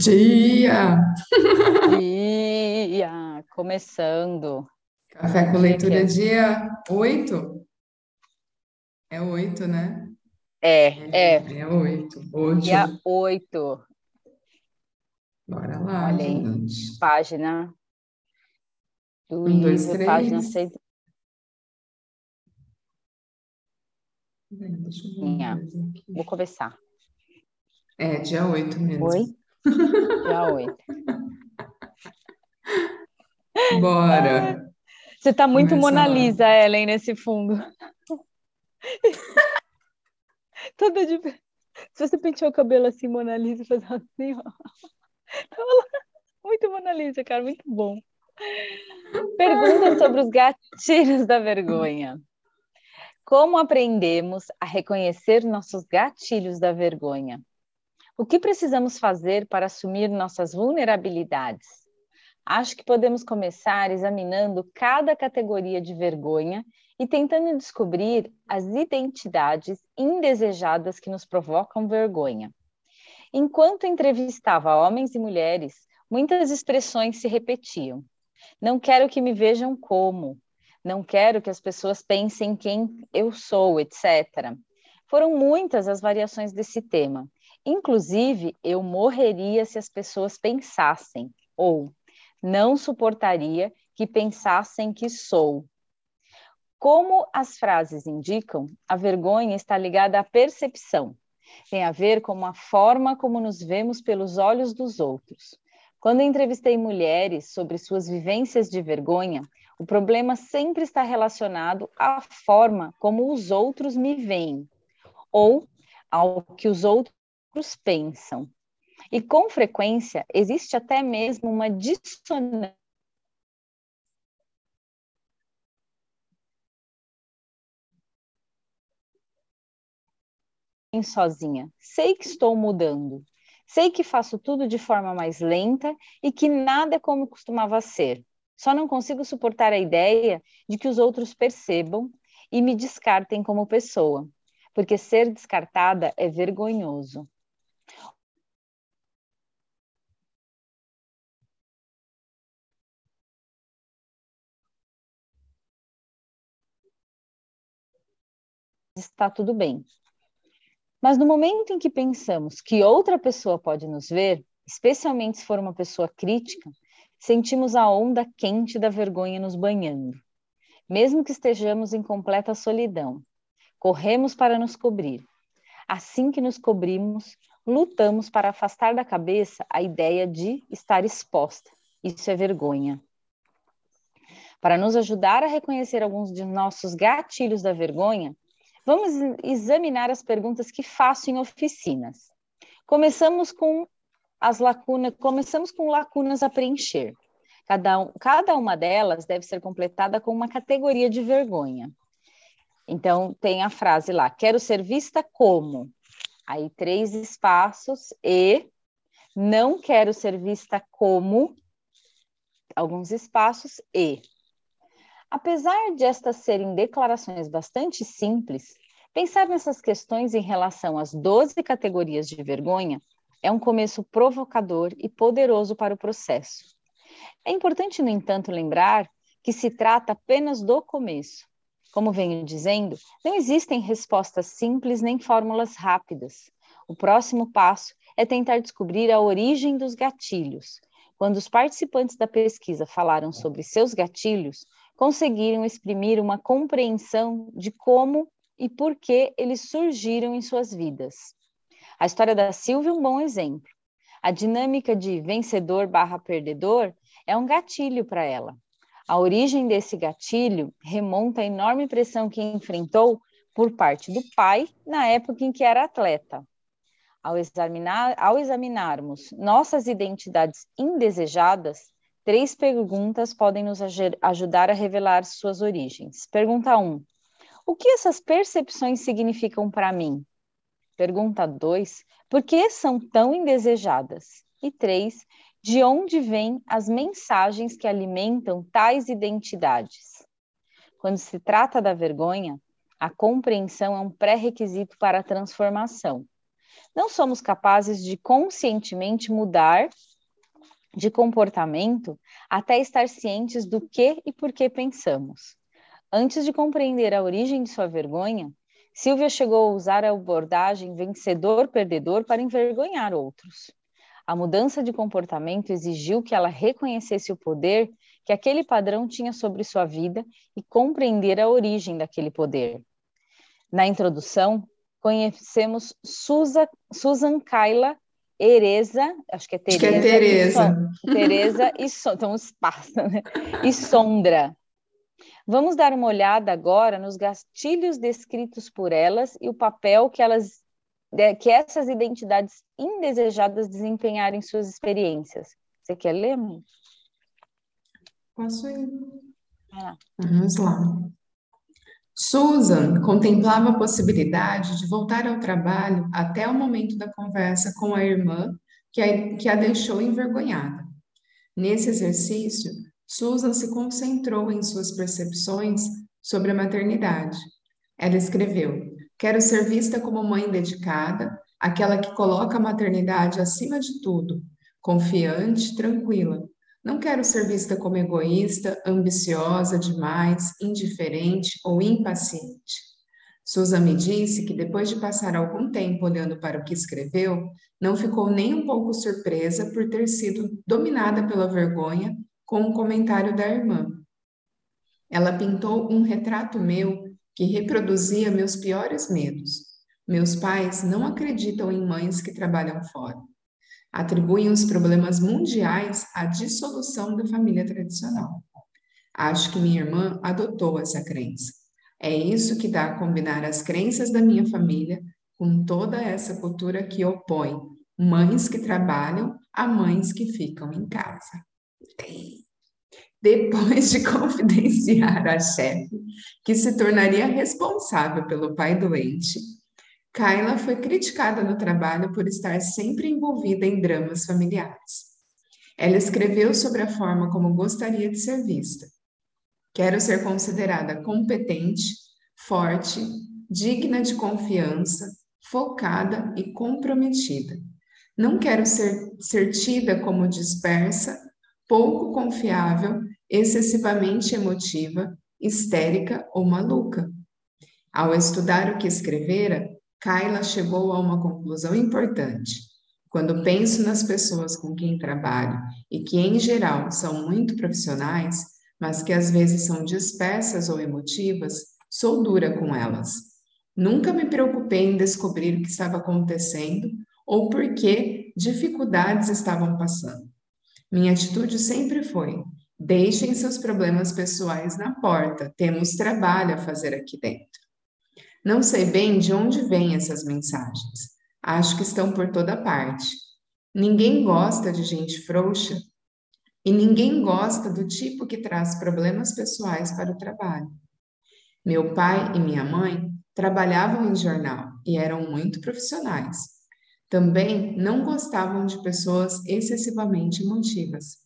Bom dia! Começando. Café com leitura dia 8? É 8, né? É 8. Hoje. Dia 8. Bora lá. Olha aí, gente. Página do livro, página 100. Deixa eu ver. Vou começar. É, dia 8 mesmo. Oi? Dia 8. Bora. Você tá muito Mona Lisa, Ellen, nesse fundo. Toda de... Se você penteou o cabelo assim, Mona Lisa, faz assim, ó. Muito Mona Lisa, cara, muito bom. Pergunta sobre os gatilhos da vergonha. Como aprendemos a reconhecer nossos gatilhos da vergonha? O que precisamos fazer para assumir nossas vulnerabilidades? Acho que podemos começar examinando cada categoria de vergonha e tentando descobrir as identidades indesejadas que nos provocam vergonha. Enquanto entrevistava homens e mulheres, muitas expressões se repetiam. Não quero que me vejam como, não quero que as pessoas pensem quem eu sou, etc. Foram muitas as variações desse tema. Inclusive, eu morreria se as pessoas pensassem, ou não suportaria que pensassem que sou. Como as frases indicam, a vergonha está ligada à percepção. Tem a ver com a forma como nos vemos pelos olhos dos outros. Quando entrevistei mulheres sobre suas vivências de vergonha, o problema sempre está relacionado à forma como os outros me veem, ou ao que os outros pensam. E com frequência existe até mesmo uma dissonância. Sozinha. Sei que estou mudando. Sei que faço tudo de forma mais lenta e que nada é como costumava ser. Só não consigo suportar a ideia de que os outros percebam e me descartem como pessoa, porque ser descartada é vergonhoso. Está tudo bem. Mas no momento em que pensamos que outra pessoa pode nos ver, especialmente se for uma pessoa crítica, sentimos a onda quente da vergonha nos banhando, mesmo que estejamos em completa solidão. Corremos para nos cobrir. Assim que nos cobrimos, lutamos para afastar da cabeça a ideia de estar exposta. Isso é vergonha. Para nos ajudar a reconhecer alguns de nossos gatilhos da vergonha, vamos examinar as perguntas que faço em oficinas. Começamos com lacunas a preencher. Cada uma delas deve ser completada com uma categoria de vergonha. Então, tem a frase lá, quero ser vista como, aí 3 espaços e não quero ser vista como, alguns espaços e. Apesar de estas serem declarações bastante simples, pensar nessas questões em relação às 12 categorias de vergonha é um começo provocador e poderoso para o processo. É importante, no entanto, lembrar que se trata apenas do começo. Como venho dizendo, não existem respostas simples nem fórmulas rápidas. O próximo passo é tentar descobrir a origem dos gatilhos. Quando os participantes da pesquisa falaram sobre seus gatilhos, conseguiram exprimir uma compreensão de como e por que eles surgiram em suas vidas. A história da Silvia é um bom exemplo. A dinâmica de vencedor/perdedor é um gatilho para ela. A origem desse gatilho remonta à enorme pressão que enfrentou por parte do pai na época em que era atleta. Ao examinarmos nossas identidades indesejadas, 3 perguntas podem nos ajudar a revelar suas origens. Pergunta 1. O que essas percepções significam para mim? Pergunta 2. Por que são tão indesejadas? E 3. De onde vêm as mensagens que alimentam tais identidades? Quando se trata da vergonha, a compreensão é um pré-requisito para a transformação. Não somos capazes de conscientemente mudar de comportamento até estar cientes do que e por que pensamos. Antes de compreender a origem de sua vergonha, Silvia chegou a usar a abordagem vencedor-perdedor para envergonhar outros. A mudança de comportamento exigiu que ela reconhecesse o poder que aquele padrão tinha sobre sua vida e compreender a origem daquele poder. Na introdução, conhecemos Susan Kayla Teresa, e Sondra. Vamos dar uma olhada agora nos gatilhos descritos por elas e o papel que essas identidades indesejadas desempenharam em suas experiências. Você quer ler, mãe? Posso ir. Vai lá. Vamos lá. Susan contemplava a possibilidade de voltar ao trabalho até o momento da conversa com a irmã que a deixou envergonhada. Nesse exercício, Susan se concentrou em suas percepções sobre a maternidade. Ela escreveu: "Quero ser vista como mãe dedicada, aquela que coloca a maternidade acima de tudo, confiante, tranquila. Não quero ser vista como egoísta, ambiciosa demais, indiferente ou impaciente." Susan me disse que depois de passar algum tempo olhando para o que escreveu, não ficou nem um pouco surpresa por ter sido dominada pela vergonha com um comentário da irmã. Ela pintou um retrato meu que reproduzia meus piores medos. Meus pais não acreditam em mães que trabalham fora. Atribuem os problemas mundiais à dissolução da família tradicional. Acho que minha irmã adotou essa crença. É isso que dá a combinar as crenças da minha família com toda essa cultura que opõe mães que trabalham a mães que ficam em casa. Depois de confidenciar a chefe, que se tornaria responsável pelo pai doente, Kayla foi criticada no trabalho por estar sempre envolvida em dramas familiares. Ela escreveu sobre a forma como gostaria de ser vista. Quero ser considerada competente, forte, digna de confiança, focada e comprometida. Não quero ser tida como dispersa, pouco confiável, excessivamente emotiva, histérica ou maluca. Ao estudar o que escrevera, Kayla chegou a uma conclusão importante. Quando penso nas pessoas com quem trabalho e que, em geral, são muito profissionais, mas que às vezes são dispersas ou emotivas, sou dura com elas. Nunca me preocupei em descobrir o que estava acontecendo ou por que dificuldades estavam passando. Minha atitude sempre foi: deixem seus problemas pessoais na porta, temos trabalho a fazer aqui dentro. Não sei bem de onde vêm essas mensagens. Acho que estão por toda parte. Ninguém gosta de gente frouxa e ninguém gosta do tipo que traz problemas pessoais para o trabalho. Meu pai e minha mãe trabalhavam em jornal e eram muito profissionais. Também não gostavam de pessoas excessivamente emotivas.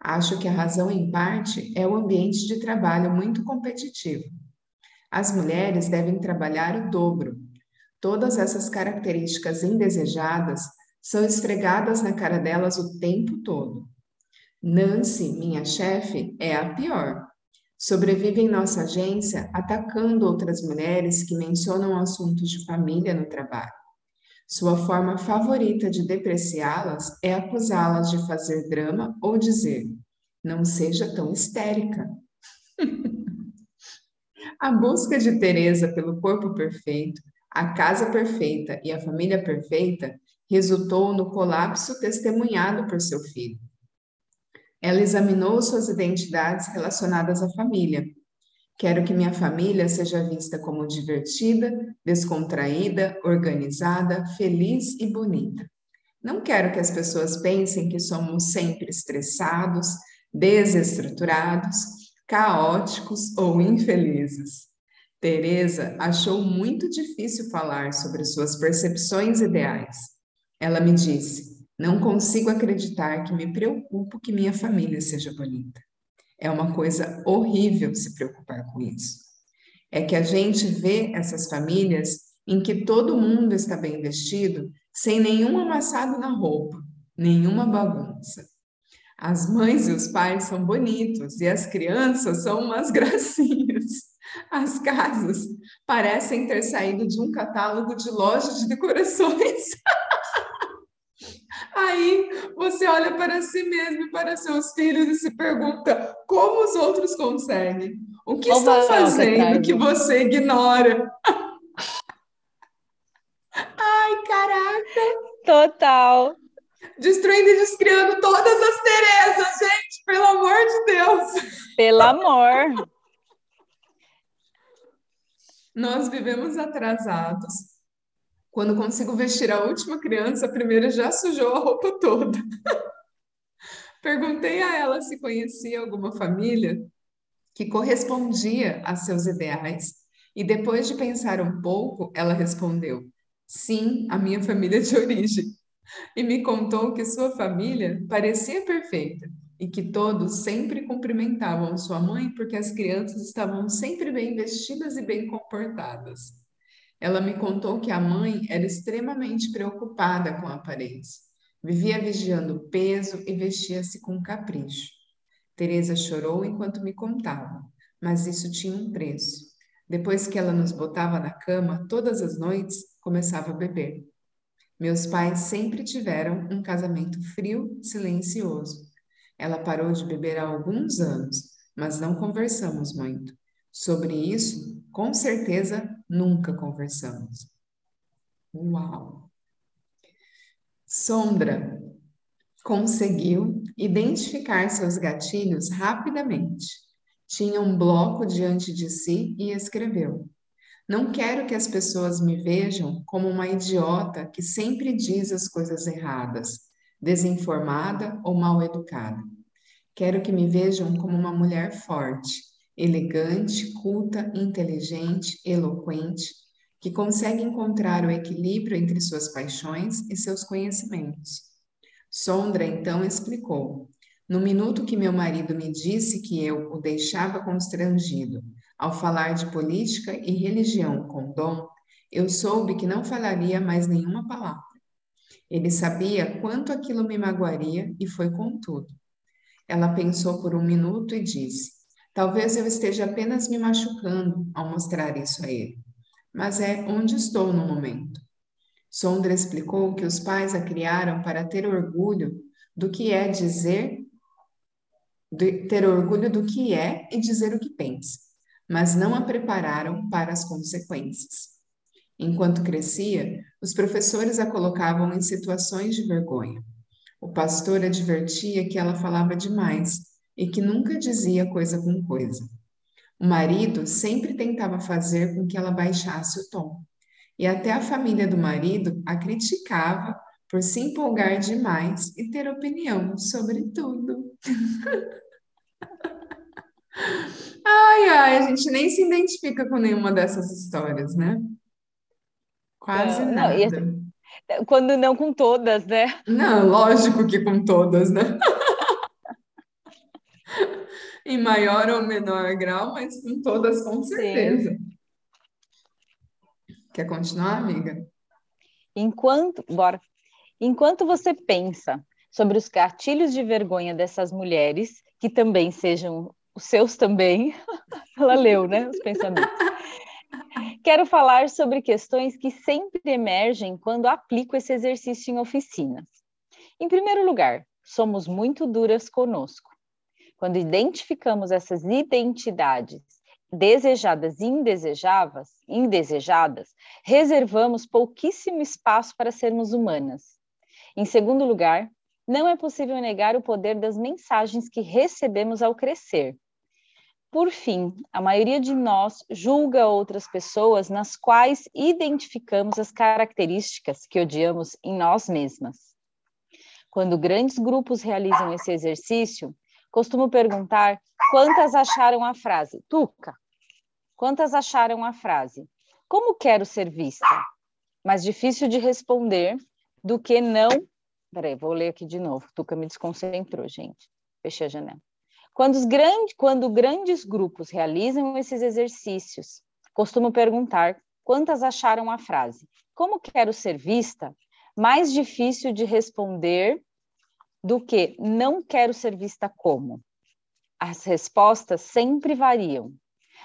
Acho que a razão, em parte, é o ambiente de trabalho muito competitivo. As mulheres devem trabalhar o dobro. Todas essas características indesejadas são esfregadas na cara delas o tempo todo. Nancy, minha chefe, é a pior. Sobrevive em nossa agência atacando outras mulheres que mencionam assuntos de família no trabalho. Sua forma favorita de depreciá-las é acusá-las de fazer drama ou dizer: "Não seja tão histérica." A busca de Teresa pelo corpo perfeito, a casa perfeita e a família perfeita resultou no colapso testemunhado por seu filho. Ela examinou suas identidades relacionadas à família. Quero que minha família seja vista como divertida, descontraída, organizada, feliz e bonita. Não quero que as pessoas pensem que somos sempre estressados, desestruturados, caóticos ou infelizes. Teresa achou muito difícil falar sobre suas percepções ideais. Ela me disse: "Não consigo acreditar que me preocupo que minha família seja bonita. É uma coisa horrível se preocupar com isso. É que a gente vê essas famílias em que todo mundo está bem vestido sem nenhum amassado na roupa, nenhuma bagunça. As mães e os pais são bonitos e as crianças são umas gracinhas. As casas parecem ter saído de um catálogo de lojas de decorações. Aí você olha para si mesmo e para seus filhos e se pergunta como os outros conseguem. O que estão fazendo que você ignora? Ai, caraca! Total! Destruindo e descriando todas as Teresas, gente! Pelo amor de Deus! Pelo amor! Nós vivemos atrasados. Quando consigo vestir a última criança, a primeira já sujou a roupa toda. Perguntei a ela se conhecia alguma família que correspondia a seus ideais, e depois de pensar um pouco, ela respondeu: sim, a minha família de origem. E me contou que sua família parecia perfeita e que todos sempre cumprimentavam sua mãe porque as crianças estavam sempre bem vestidas e bem comportadas. Ela me contou que a mãe era extremamente preocupada com a aparência, vivia vigiando o peso e vestia-se com capricho. Teresa chorou enquanto me contava, mas isso tinha um preço. Depois que ela nos botava na cama, todas as noites, começava a beber. Meus pais sempre tiveram um casamento frio, silencioso. Ela parou de beber há alguns anos, mas não conversamos muito. Sobre isso, com certeza, nunca conversamos. Uau! Sondra conseguiu identificar seus gatilhos rapidamente. Tinha um bloco diante de si e escreveu: não quero que as pessoas me vejam como uma idiota que sempre diz as coisas erradas, desinformada ou mal educada. Quero que me vejam como uma mulher forte, elegante, culta, inteligente, eloquente, que consegue encontrar o equilíbrio entre suas paixões e seus conhecimentos. Sondra então explicou: no minuto que meu marido me disse que eu o deixava constrangido ao falar de política e religião com Dom, eu soube que não falaria mais nenhuma palavra. Ele sabia quanto aquilo me magoaria e foi com tudo. Ela pensou por um minuto e disse: talvez eu esteja apenas me machucando ao mostrar isso a ele, mas é onde estou no momento. Sondra explicou que os pais a criaram para ter orgulho do que é dizer o que pensa, mas não a prepararam para as consequências. Enquanto crescia, os professores a colocavam em situações de vergonha. O pastor advertia que ela falava demais e que nunca dizia coisa com coisa. O marido sempre tentava fazer com que ela baixasse o tom. E até a família do marido a criticava por se empolgar demais e ter opinião sobre tudo. Ai, ai, a gente nem se identifica com nenhuma dessas histórias, né? Quase nada. Quando não com todas, né? Não, lógico que com todas, né? Em maior ou menor grau, mas com todas, com certeza. Sim. Quer continuar, amiga? Enquanto você pensa sobre os gatilhos de vergonha dessas mulheres, que também sejam os seus também, ela leu, né, os pensamentos. Quero falar sobre questões que sempre emergem quando aplico esse exercício em oficinas. Em primeiro lugar, somos muito duras conosco. Quando identificamos essas identidades desejadas e indesejadas, reservamos pouquíssimo espaço para sermos humanas. Em segundo lugar, não é possível negar o poder das mensagens que recebemos ao crescer. Por fim, a maioria de nós julga outras pessoas nas quais identificamos as características que odiamos em nós mesmas. Quando grandes grupos realizam esse exercício, costumo perguntar: quantas acharam a frase? Tuca, quantas acharam a frase? Como quero ser vista? Mais difícil de responder do que não... Peraí, vou ler aqui de novo. Tuca me desconcentrou, gente. Fechei a janela. Quando grandes grupos realizam esses exercícios, costumo perguntar: quantas acharam a frase? Como quero ser vista? mais difícil de responder do que não quero ser vista como. As respostas sempre variam.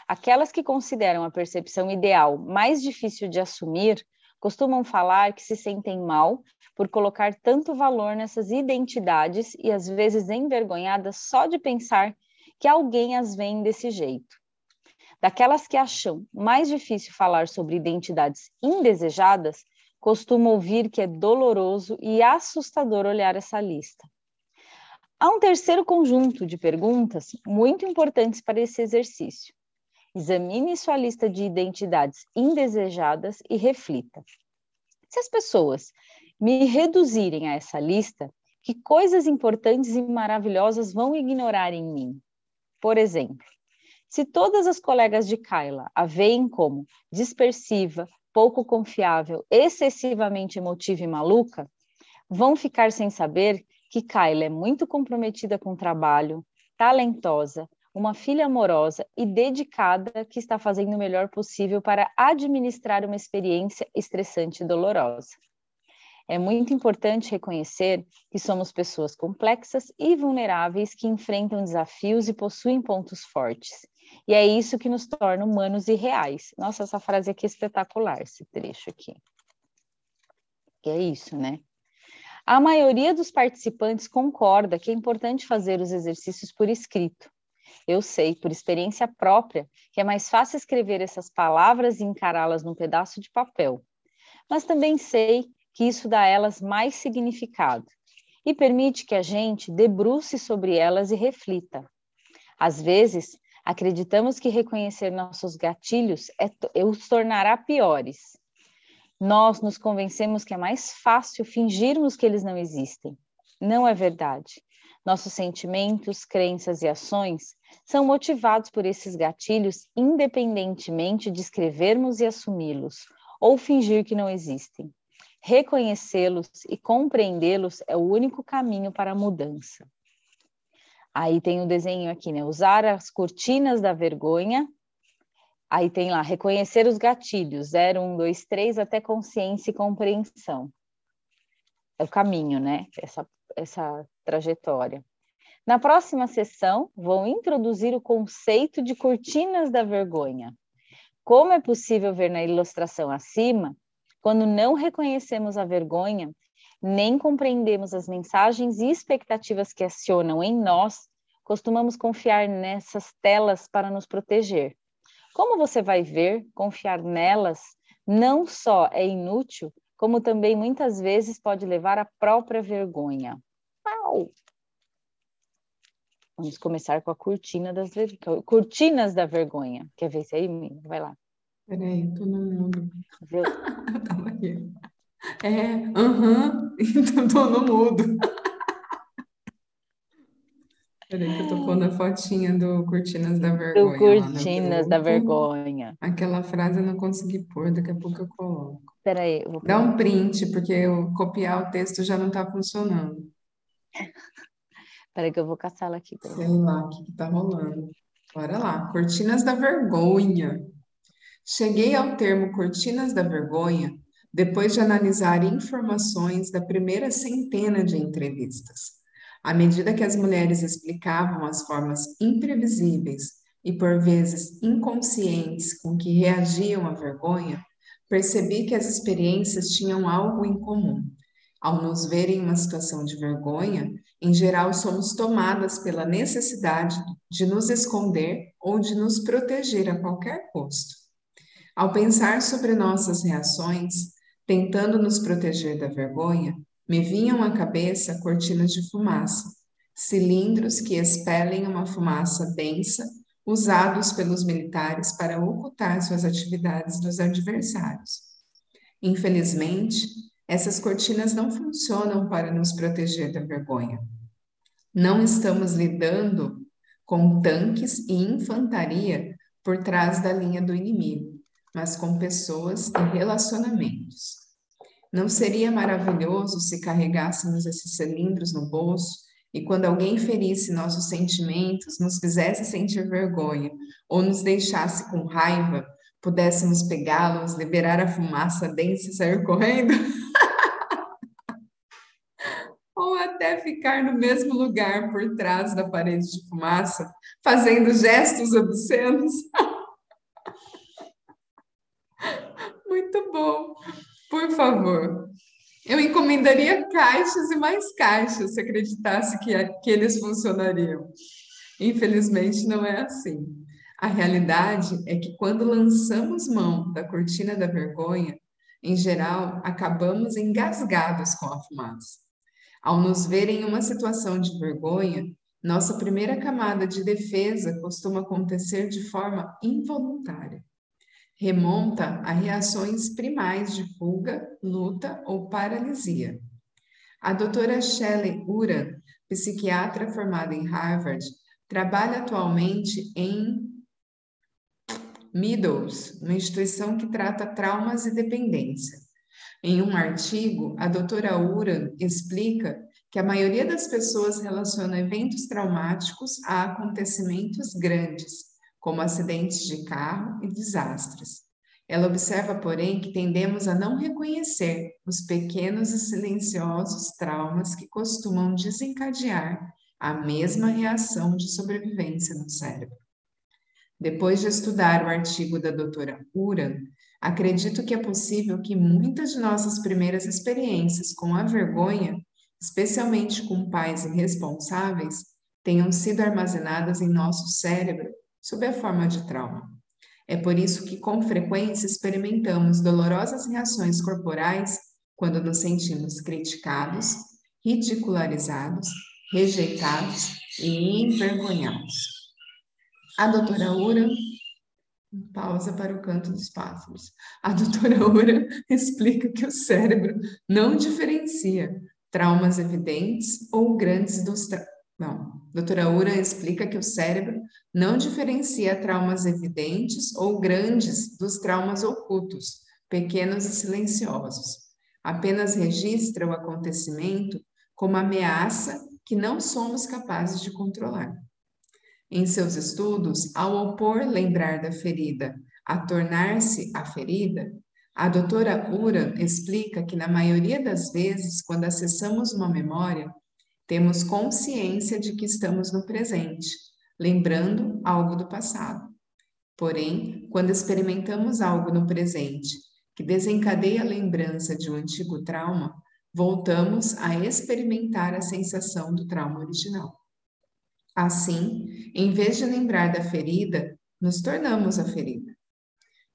Aquelas que consideram a percepção ideal mais difícil de assumir costumam falar que se sentem mal por colocar tanto valor nessas identidades e às vezes envergonhadas só de pensar que alguém as vê desse jeito. Daquelas que acham mais difícil falar sobre identidades indesejadas, costumam ouvir que é doloroso e assustador olhar essa lista. Há um terceiro conjunto de perguntas muito importantes para esse exercício. Examine sua lista de identidades indesejadas e reflita. Se as pessoas me reduzirem a essa lista, que coisas importantes e maravilhosas vão ignorar em mim? Por exemplo, se todas as colegas de Kayla a veem como dispersiva, pouco confiável, excessivamente emotiva e maluca, vão ficar sem saber que Kayla é muito comprometida com o trabalho, talentosa, uma filha amorosa e dedicada que está fazendo o melhor possível para administrar uma experiência estressante e dolorosa. É muito importante reconhecer que somos pessoas complexas e vulneráveis que enfrentam desafios e possuem pontos fortes. E é isso que nos torna humanos e reais. Nossa, essa frase aqui é espetacular, esse trecho aqui. E é isso, né? A maioria dos participantes concorda que é importante fazer os exercícios por escrito. Eu sei, por experiência própria, que é mais fácil escrever essas palavras e encará-las num pedaço de papel. Mas também sei que isso dá a elas mais significado e permite que a gente debruce sobre elas e reflita. Às vezes, acreditamos que reconhecer nossos gatilhos os tornará piores. Nós nos convencemos que é mais fácil fingirmos que eles não existem. Não é verdade. Nossos sentimentos, crenças e ações são motivados por esses gatilhos independentemente de escrevermos e assumi-los, ou fingir que não existem. Reconhecê-los e compreendê-los é o único caminho para a mudança. Aí tem o desenho aqui, né? Usar as cortinas da vergonha. Aí tem lá, reconhecer os gatilhos, 0, 1, 2, 3, até consciência e compreensão. É o caminho, né? Essa trajetória. Na próxima sessão, vão introduzir o conceito de cortinas da vergonha. Como é possível ver na ilustração acima, quando não reconhecemos a vergonha, nem compreendemos as mensagens e expectativas que acionam em nós, costumamos confiar nessas telas para nos proteger. Como você vai ver, confiar nelas não só é inútil, como também muitas vezes pode levar à própria vergonha. Uau! Vamos começar com a cortinas da vergonha. Quer ver isso aí, menina? Vai lá. Peraí, tô no mudo. Eu tava aqui. Tô no mudo. Peraí que eu tô pondo a fotinha do Cortinas da Vergonha. Do Cortinas da Vergonha. Aquela frase eu não consegui pôr, daqui a pouco eu coloco. Peraí, eu vou... Dá um print, porque eu copiar o texto já não tá funcionando. Peraí que eu vou caçá-la aqui. Sei lá, o que tá rolando. Bora lá, Cortinas da Vergonha. Cheguei ao termo Cortinas da Vergonha depois de analisar informações da primeira centena de entrevistas. À medida que as mulheres explicavam as formas imprevisíveis e por vezes inconscientes com que reagiam à vergonha, percebi que as experiências tinham algo em comum. Ao nos verem em uma situação de vergonha, em geral somos tomadas pela necessidade de nos esconder ou de nos proteger a qualquer custo. Ao pensar sobre nossas reações, tentando nos proteger da vergonha, me vinham à cabeça cortinas de fumaça, cilindros que expelem uma fumaça densa, usados pelos militares para ocultar suas atividades dos adversários. Infelizmente, essas cortinas não funcionam para nos proteger da vergonha. Não estamos lidando com tanques e infantaria por trás da linha do inimigo, mas com pessoas e relacionamentos. Não seria maravilhoso se carregássemos esses cilindros no bolso e quando alguém ferisse nossos sentimentos, nos fizesse sentir vergonha ou nos deixasse com raiva, pudéssemos pegá-los, liberar a fumaça densa e sair correndo? ou até ficar no mesmo lugar por trás da parede de fumaça, fazendo gestos obscenos. Muito bom. Por favor. Eu encomendaria caixas e mais caixas se acreditasse que eles funcionariam. Infelizmente, não é assim. A realidade é que quando lançamos mão da cortina da vergonha, em geral, acabamos engasgados com a fumaça. Ao nos ver em uma situação de vergonha, nossa primeira camada de defesa costuma acontecer de forma involuntária. Remonta a reações primais de fuga, luta ou paralisia. A doutora Shelley Uram, psiquiatra formada em Harvard, trabalha atualmente em Meadows, uma instituição que trata traumas e dependência. Em um artigo, a doutora Uram explica que a maioria das pessoas relaciona eventos traumáticos a acontecimentos grandes, como acidentes de carro e desastres. Ela observa, porém, que tendemos a não reconhecer os pequenos e silenciosos traumas que costumam desencadear a mesma reação de sobrevivência no cérebro. Depois de estudar o artigo da doutora Uram, acredito que é possível que muitas de nossas primeiras experiências com a vergonha, especialmente com pais irresponsáveis, tenham sido armazenadas em nosso cérebro sob a forma de trauma. É por isso que com frequência experimentamos dolorosas reações corporais quando nos sentimos criticados, ridicularizados, rejeitados e envergonhados. A doutora Uram, pausa para o canto dos pássaros. A doutora Uram explica que o cérebro não diferencia traumas evidentes ou grandes dos Doutora Uram explica que o cérebro não diferencia traumas evidentes ou grandes dos traumas ocultos, pequenos e silenciosos. Apenas registra o acontecimento como ameaça que não somos capazes de controlar. Em seus estudos, ao opor lembrar da ferida a tornar-se a ferida, a doutora Uram explica que na maioria das vezes, quando acessamos uma memória, temos consciência de que estamos no presente, lembrando algo do passado. Porém, quando experimentamos algo no presente que desencadeia a lembrança de um antigo trauma, voltamos a experimentar a sensação do trauma original. Assim, em vez de lembrar da ferida, nos tornamos a ferida.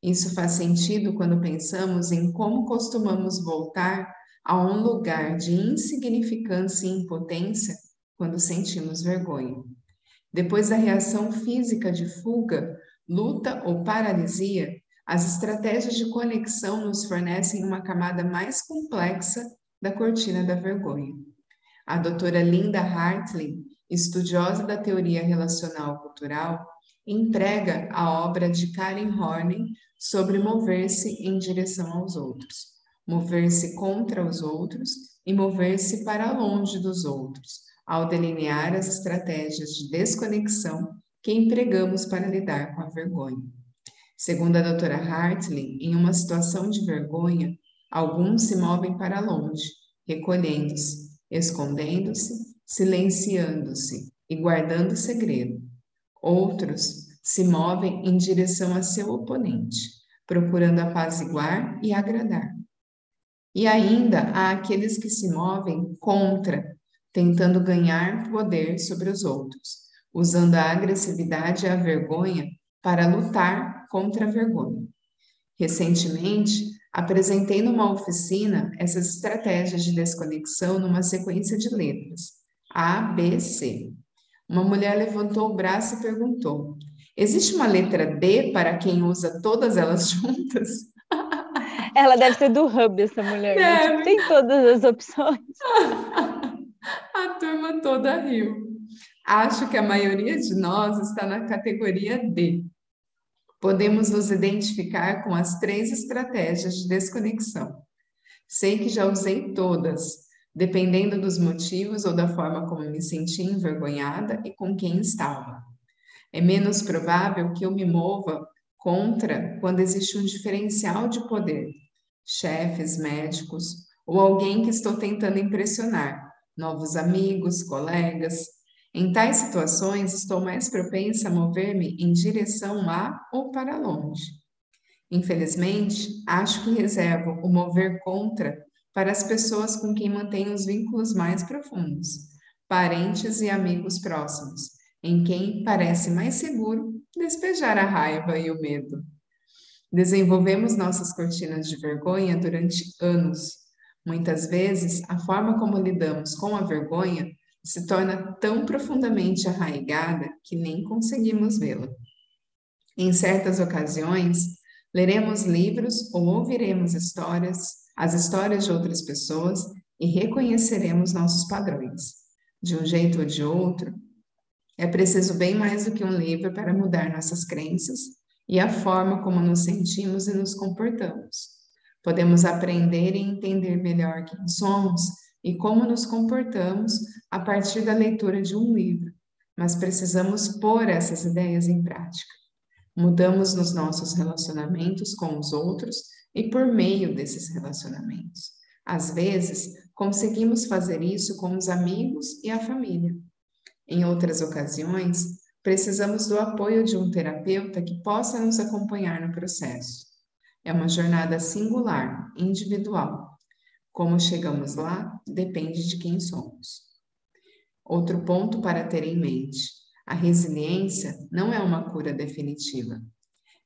Isso faz sentido quando pensamos em como costumamos voltar a um lugar de insignificância e impotência quando sentimos vergonha. Depois da reação física de fuga, luta ou paralisia, as estratégias de conexão nos fornecem uma camada mais complexa da cortina da vergonha. A doutora Linda Hartley, estudiosa da teoria relacional cultural, entrega a obra de Karen Horney sobre mover-se em direção aos outros, mover-se contra os outros e mover-se para longe dos outros, ao delinear as estratégias de desconexão que empregamos para lidar com a vergonha. Segundo a doutora Hartley, em uma situação de vergonha, alguns se movem para longe, recolhendo-se, escondendo-se, silenciando-se e guardando segredo. Outros se movem em direção a seu oponente, procurando apaziguar e agradar. E ainda há aqueles que se movem contra, tentando ganhar poder sobre os outros, usando a agressividade e a vergonha para lutar contra a vergonha. Recentemente, apresentei numa oficina essas estratégias de desconexão numa sequência de letras, A, B, C. Uma mulher levantou o braço e perguntou: existe uma letra D para quem usa todas elas juntas? Ela deve ser do Hub, essa mulher. Né? Tipo, tem todas as opções. A turma toda riu. Acho que a maioria de nós está na categoria D. Podemos nos identificar com as 3 estratégias de desconexão. Sei que já usei todas, dependendo dos motivos ou da forma como me senti envergonhada e com quem estava. É menos provável que eu me mova contra quando existe um diferencial de poder, chefes, médicos ou alguém que estou tentando impressionar, novos amigos, colegas. Em tais situações, estou mais propensa a mover-me em direção a ou para longe. Infelizmente, acho que reservo o mover contra para as pessoas com quem mantenho os vínculos mais profundos, parentes e amigos próximos, em quem parece mais seguro despejar a raiva e o medo. Desenvolvemos nossas cortinas de vergonha durante anos. Muitas vezes, a forma como lidamos com a vergonha se torna tão profundamente arraigada que nem conseguimos vê-la. Em certas ocasiões, leremos livros ou ouviremos histórias, as histórias de outras pessoas, e reconheceremos nossos padrões. De um jeito ou de outro, é preciso bem mais do que um livro para mudar nossas crenças e a forma como nos sentimos e nos comportamos. Podemos aprender e entender melhor quem somos e como nos comportamos a partir da leitura de um livro, mas precisamos pôr essas ideias em prática. Mudamos nos nossos relacionamentos com os outros e por meio desses relacionamentos. Às vezes, conseguimos fazer isso com os amigos e a família. Em outras ocasiões, precisamos do apoio de um terapeuta que possa nos acompanhar no processo. É uma jornada singular, individual. Como chegamos lá, depende de quem somos. Outro ponto para ter em mente: a resiliência não é uma cura definitiva.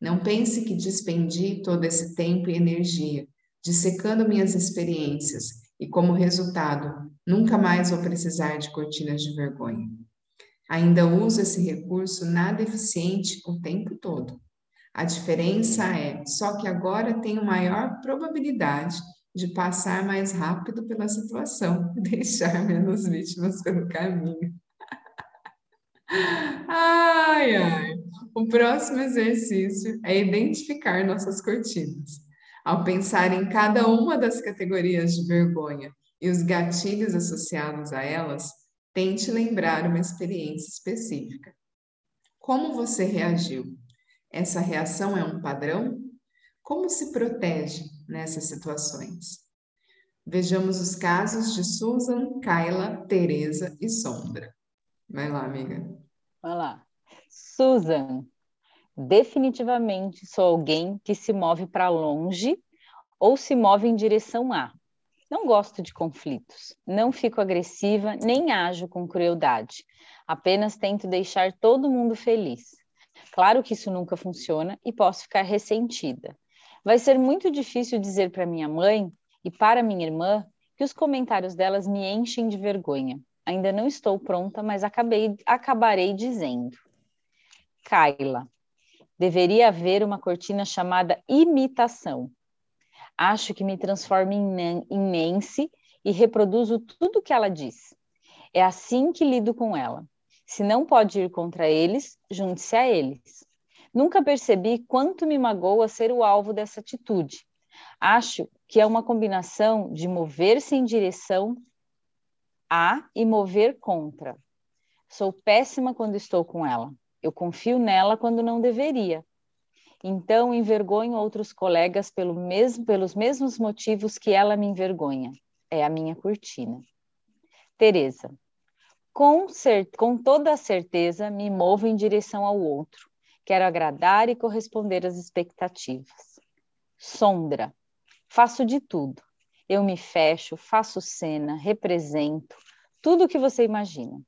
Não pense que despendi todo esse tempo e energia, dissecando minhas experiências e, como resultado, nunca mais vou precisar de cortinas de vergonha. Ainda uso esse recurso nada eficiente o tempo todo. A diferença é só que agora tenho maior probabilidade de passar mais rápido pela situação e deixar menos vítimas pelo caminho. Ai, ai! O próximo exercício é identificar nossas cortinas. Ao pensar em cada uma das categorias de vergonha e os gatilhos associados a elas, tente lembrar uma experiência específica. Como você reagiu? Essa reação é um padrão? Como se protege nessas situações? Vejamos os casos de Susan, Kayla, Teresa e Sondra. Vai lá, amiga. Vai lá. Susan, definitivamente sou alguém que se move para longe ou se move em direção a. Não gosto de conflitos, não fico agressiva, nem ajo com crueldade. Apenas tento deixar todo mundo feliz. Claro que isso nunca funciona e posso ficar ressentida. Vai ser muito difícil dizer para minha mãe e para minha irmã que os comentários delas me enchem de vergonha. Ainda não estou pronta, mas acabarei dizendo. Kayla, deveria haver uma cortina chamada imitação. Acho que me transformo em Nancy e reproduzo tudo o que ela diz. É assim que lido com ela. Se não pode ir contra eles, junte-se a eles. Nunca percebi quanto me magoa ser o alvo dessa atitude. Acho que é uma combinação de mover-se em direção a e mover contra. Sou péssima quando estou com ela. Eu confio nela quando não deveria. Então, envergonho outros colegas pelos mesmos motivos que ela me envergonha. É a minha cortina. Teresa, com toda a certeza, me movo em direção ao outro. Quero agradar e corresponder às expectativas. Sondra, faço de tudo. Eu me fecho, faço cena, represento, tudo o que você imagina.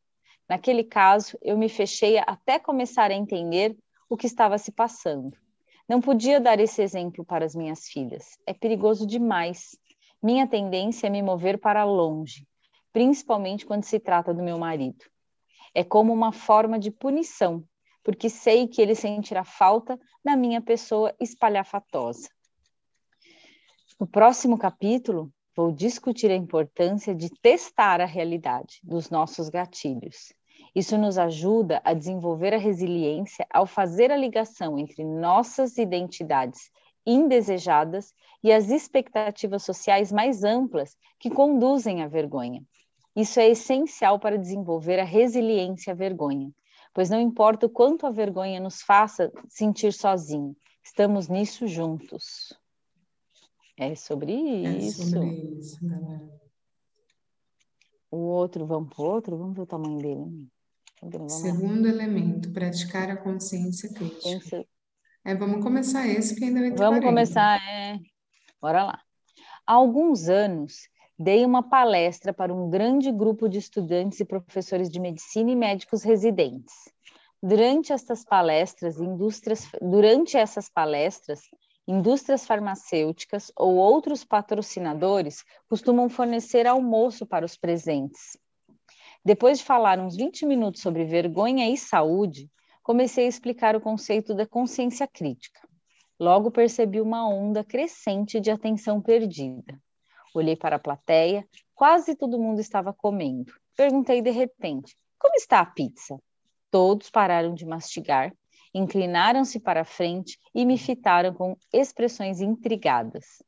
Naquele caso, eu me fechei até começar a entender o que estava se passando. Não podia dar esse exemplo para as minhas filhas. É perigoso demais. Minha tendência é me mover para longe, principalmente quando se trata do meu marido. É como uma forma de punição, porque sei que ele sentirá falta da minha pessoa espalhafatosa. No próximo capítulo, vou discutir a importância de testar a realidade dos nossos gatilhos. Isso nos ajuda a desenvolver a resiliência ao fazer a ligação entre nossas identidades indesejadas e as expectativas sociais mais amplas que conduzem à vergonha. Isso é essencial para desenvolver a resiliência à vergonha, pois não importa o quanto a vergonha nos faça sentir sozinho, estamos nisso juntos. É sobre isso, galera. o outro, vamos para o outro, vamos ver o tamanho dele. Segundo elemento, praticar a consciência crítica. Vamos começar esse que ainda vai ter. Vamos começar, bora lá. Há alguns anos, dei uma palestra para um grande grupo de estudantes e professores de medicina e médicos residentes. Durante essas palestras, indústrias farmacêuticas ou outros patrocinadores costumam fornecer almoço para os presentes. Depois de falar uns 20 minutos sobre vergonha e saúde, comecei a explicar o conceito da consciência crítica. Logo percebi uma onda crescente de atenção perdida. Olhei para a plateia, quase todo mundo estava comendo. Perguntei de repente, como está a pizza? Todos pararam de mastigar, inclinaram-se para a frente e me fitaram com expressões intrigadas.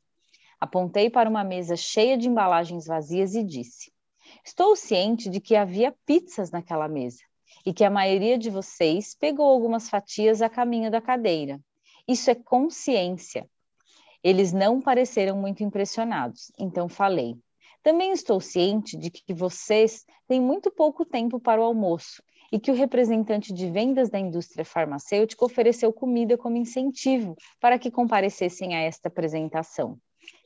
Apontei para uma mesa cheia de embalagens vazias e disse: estou ciente de que havia pizzas naquela mesa e que a maioria de vocês pegou algumas fatias a caminho da cadeira. Isso é consciência. Eles não pareceram muito impressionados, então falei. Também estou ciente de que vocês têm muito pouco tempo para o almoço e que o representante de vendas da indústria farmacêutica ofereceu comida como incentivo para que comparecessem a esta apresentação.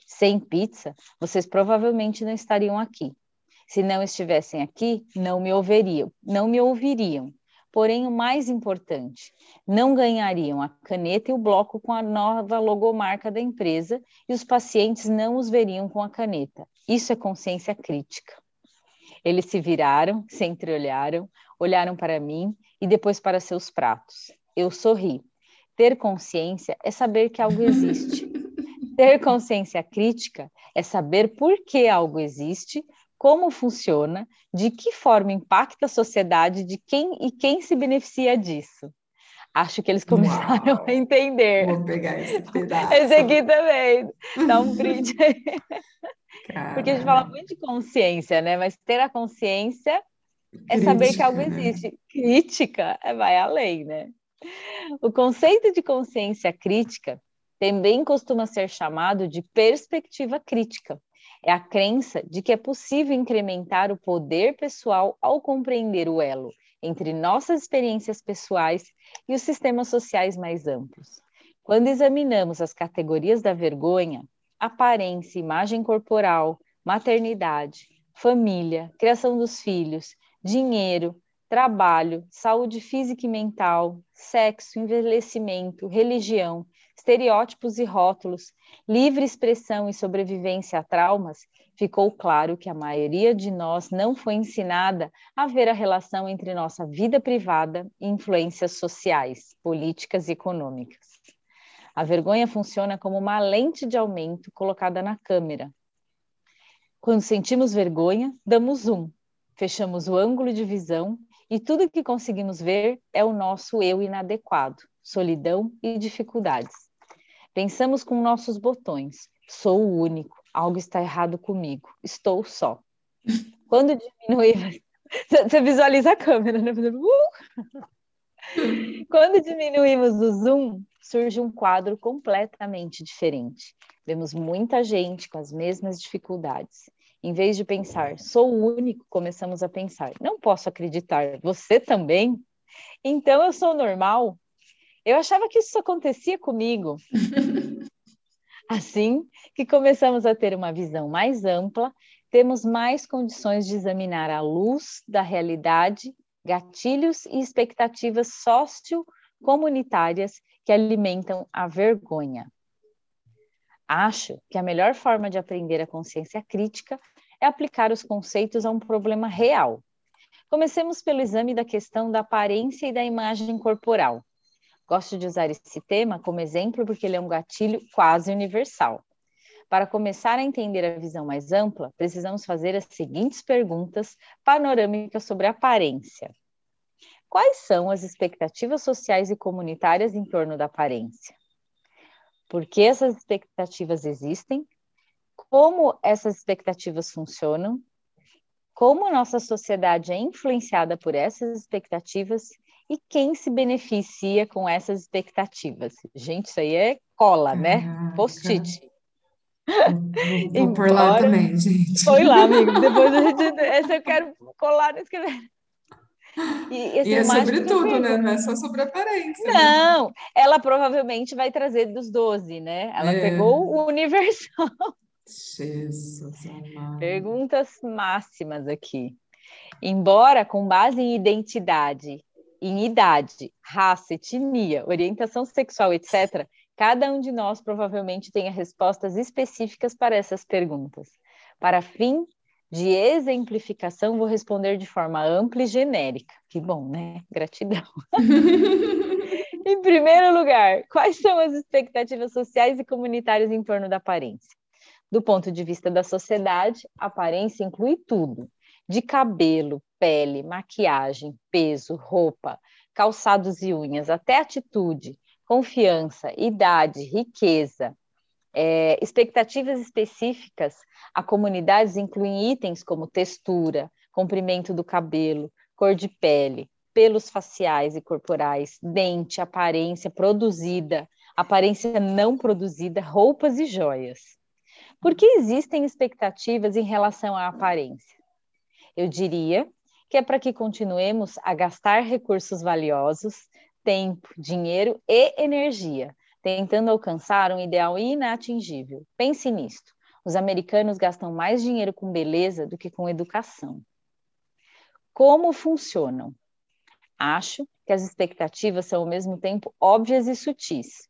Sem pizza, vocês provavelmente não estariam aqui. Se não estivessem aqui, não me ouviriam. Porém, o mais importante, não ganhariam a caneta e o bloco com a nova logomarca da empresa e os pacientes não os veriam com a caneta. Isso é consciência crítica. Eles se viraram, se entreolharam, olharam para mim e depois para seus pratos. Eu sorri. Ter consciência é saber que algo existe. Ter consciência crítica é saber por que algo existe, como funciona, de que forma impacta a sociedade e quem se beneficia disso. Acho que eles começaram a entender. Vou pegar esse pedaço. Esse aqui também. Dá um print aí. Porque a gente fala muito de consciência, né? Mas ter a consciência é saber que algo existe. Crítica vai além, né? O conceito de consciência crítica também costuma ser chamado de perspectiva crítica. É a crença de que é possível incrementar o poder pessoal ao compreender o elo entre nossas experiências pessoais e os sistemas sociais mais amplos. Quando examinamos as categorias da vergonha, aparência, imagem corporal, maternidade, família, criação dos filhos, dinheiro, trabalho, saúde física e mental, sexo, envelhecimento, religião, estereótipos e rótulos, livre expressão e sobrevivência a traumas, ficou claro que a maioria de nós não foi ensinada a ver a relação entre nossa vida privada e influências sociais, políticas e econômicas. A vergonha funciona como uma lente de aumento colocada na câmera. Quando sentimos vergonha, damos zoom, fechamos o ângulo de visão e tudo que conseguimos ver é o nosso eu inadequado, solidão e dificuldades. Pensamos com nossos botões, sou o único, algo está errado comigo, estou só. Quando diminuir... Você visualiza a câmera, né? Quando diminuímos o zoom, surge um quadro completamente diferente. Vemos muita gente com as mesmas dificuldades. Em vez de pensar, sou o único, começamos a pensar, não posso acreditar, você também? Então eu sou normal? Eu achava que isso acontecia comigo. Assim que começamos a ter uma visão mais ampla, temos mais condições de examinar à luz da realidade, gatilhos e expectativas socio-comunitárias que alimentam a vergonha. Acho que a melhor forma de aprender a consciência crítica é aplicar os conceitos a um problema real. Comecemos pelo exame da questão da aparência e da imagem corporal. Gosto de usar esse tema como exemplo porque ele é um gatilho quase universal. Para começar a entender a visão mais ampla, precisamos fazer as seguintes perguntas panorâmicas sobre a aparência. Quais são as expectativas sociais e comunitárias em torno da aparência? Por que essas expectativas existem? Como essas expectativas funcionam? Como nossa sociedade é influenciada por essas expectativas? E quem se beneficia com essas expectativas? Gente, isso aí é cola, né? Post-it. Vou por lá também, gente. Foi lá, amigo. Depois a gente... Essa eu quero colar e escrever. E é sobre tudo, né? Não é só sobre aparência. Não, né? Ela provavelmente vai trazer dos 12, né? Ela pegou o universal. Jesus amado. Perguntas máximas aqui. Embora com base em identidade, em idade, raça, etnia, orientação sexual, etc., cada um de nós provavelmente tenha respostas específicas para essas perguntas. Para fim de exemplificação, vou responder de forma ampla e genérica. Que bom, né? Gratidão. Em primeiro lugar, quais são as expectativas sociais e comunitárias em torno da aparência? Do ponto de vista da sociedade, a aparência inclui tudo. De cabelo, pele, maquiagem, peso, roupa, calçados e unhas, até atitude, confiança, idade, riqueza. Expectativas específicas a comunidades incluem itens como textura, comprimento do cabelo, cor de pele, pelos faciais e corporais, dente, aparência produzida, aparência não produzida, roupas e joias. Por que existem expectativas em relação à aparência? Eu diria que é para que continuemos a gastar recursos valiosos, tempo, dinheiro e energia, tentando alcançar um ideal inatingível. Pense nisto. Os americanos gastam mais dinheiro com beleza do que com educação. Como funcionam? Acho que as expectativas são ao mesmo tempo óbvias e sutis.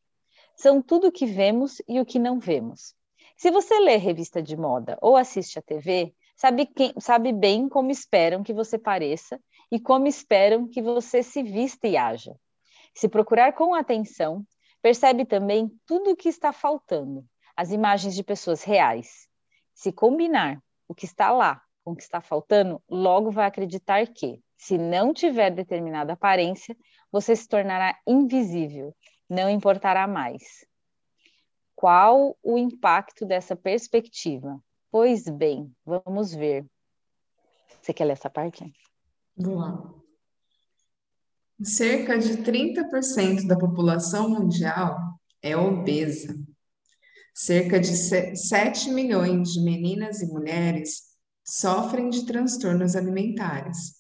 São tudo o que vemos e o que não vemos. Se você lê revista de moda ou assiste à TV... Sabe bem como esperam que você pareça e como esperam que você se vista e haja. Se procurar com atenção, percebe também tudo o que está faltando, as imagens de pessoas reais. Se combinar o que está lá com o que está faltando, logo vai acreditar que, se não tiver determinada aparência, você se tornará invisível, não importará mais. Qual o impacto dessa perspectiva? Pois bem, vamos ver. Você quer ler essa parte? Vamos lá. Cerca de 30% da população mundial é obesa. Cerca de 7 milhões de meninas e mulheres sofrem de transtornos alimentares.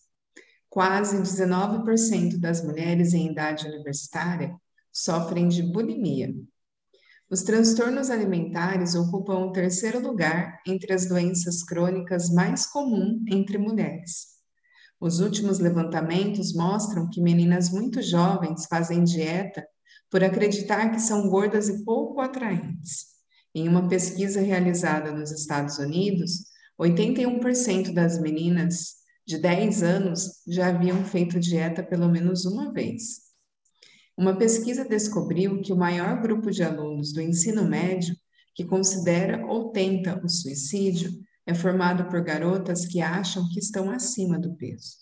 Quase 19% das mulheres em idade universitária sofrem de bulimia. Os transtornos alimentares ocupam o terceiro lugar entre as doenças crônicas mais comuns entre mulheres. Os últimos levantamentos mostram que meninas muito jovens fazem dieta por acreditar que são gordas e pouco atraentes. Em uma pesquisa realizada nos Estados Unidos, 81% das meninas de 10 anos já haviam feito dieta pelo menos uma vez. Uma pesquisa descobriu que o maior grupo de alunos do ensino médio que considera ou tenta o suicídio é formado por garotas que acham que estão acima do peso.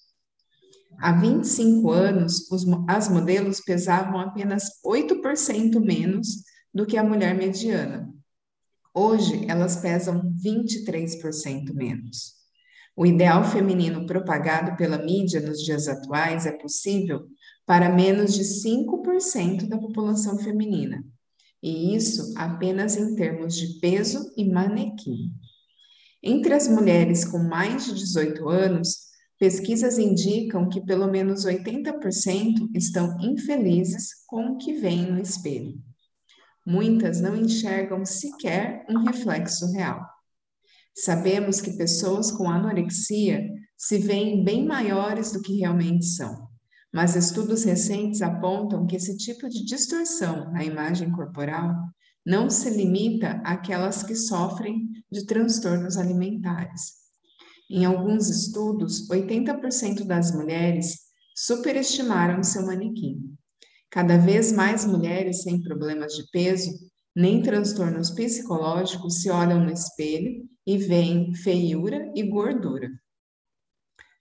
Há 25 anos, as modelos pesavam apenas 8% menos do que a mulher mediana. Hoje, elas pesam 23% menos. O ideal feminino propagado pela mídia nos dias atuais é possível para menos de 5% da população feminina, e isso apenas em termos de peso e manequim. Entre as mulheres com mais de 18 anos, pesquisas indicam que pelo menos 80% estão infelizes com o que veem no espelho. Muitas não enxergam sequer um reflexo real. Sabemos que pessoas com anorexia se veem bem maiores do que realmente são. Mas estudos recentes apontam que esse tipo de distorção na imagem corporal não se limita àquelas que sofrem de transtornos alimentares. Em alguns estudos, 80% das mulheres superestimaram seu manequim. Cada vez mais mulheres sem problemas de peso, nem transtornos psicológicos, se olham no espelho e veem feiura e gordura.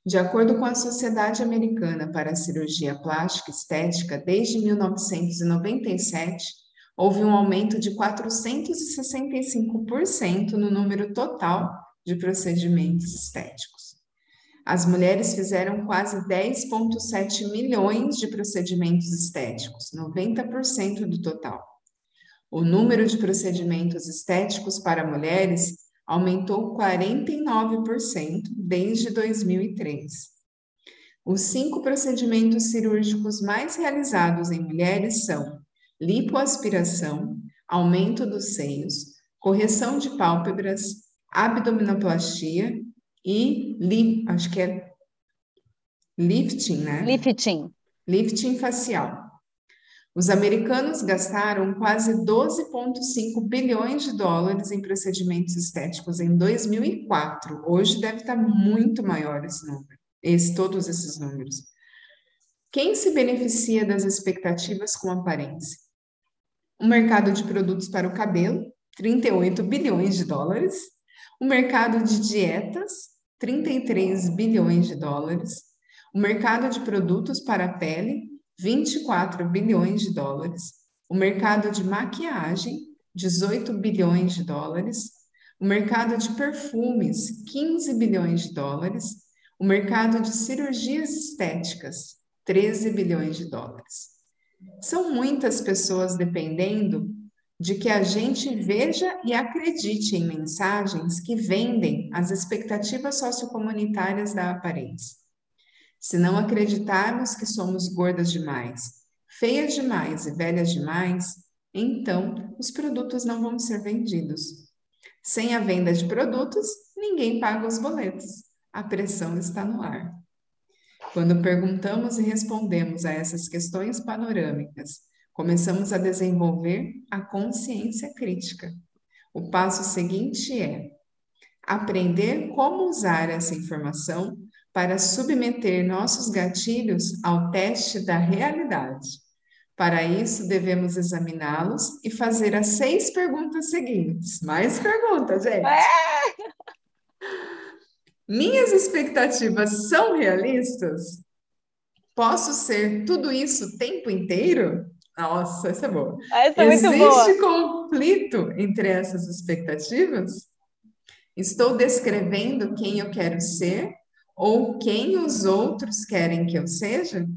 De acordo com a Sociedade Americana para a Cirurgia Plástica Estética, desde 1997, houve um aumento de 465% no número total de procedimentos estéticos. As mulheres fizeram quase 10,7 milhões de procedimentos estéticos, 90% do total. O número de procedimentos estéticos para mulheres aumentou 49% desde 2003. Os 5 procedimentos cirúrgicos mais realizados em mulheres são lipoaspiração, aumento dos seios, correção de pálpebras, abdominoplastia e lifting, né? Lifting facial. Os americanos gastaram quase 12,5 bilhões de dólares em procedimentos estéticos em 2004. Hoje deve estar muito maior esse número, todos esses números. Quem se beneficia das expectativas com aparência? O mercado de produtos para o cabelo, 38 bilhões de dólares. O mercado de dietas, 33 bilhões de dólares. O mercado de produtos para a pele, 24 bilhões de dólares, o mercado de maquiagem, 18 bilhões de dólares, o mercado de perfumes, 15 bilhões de dólares, o mercado de cirurgias estéticas, 13 bilhões de dólares. São muitas pessoas dependendo de que a gente veja e acredite em mensagens que vendem as expectativas sociocomunitárias da aparência. Se não acreditarmos que somos gordas demais, feias demais e velhas demais, então os produtos não vão ser vendidos. Sem a venda de produtos, ninguém paga os boletos. A pressão está no ar. Quando perguntamos e respondemos a essas questões panorâmicas, começamos a desenvolver a consciência crítica. O passo seguinte é aprender como usar essa informação para submeter nossos gatilhos ao teste da realidade. Para isso, devemos examiná-los e fazer as 6 perguntas seguintes. Mais perguntas, gente! Minhas expectativas são realistas? Posso ser tudo isso o tempo inteiro? Nossa, essa é boa. Essa é muito boa. Existe conflito entre essas expectativas? Estou descrevendo quem eu quero ser? Ou quem os outros querem que eu seja?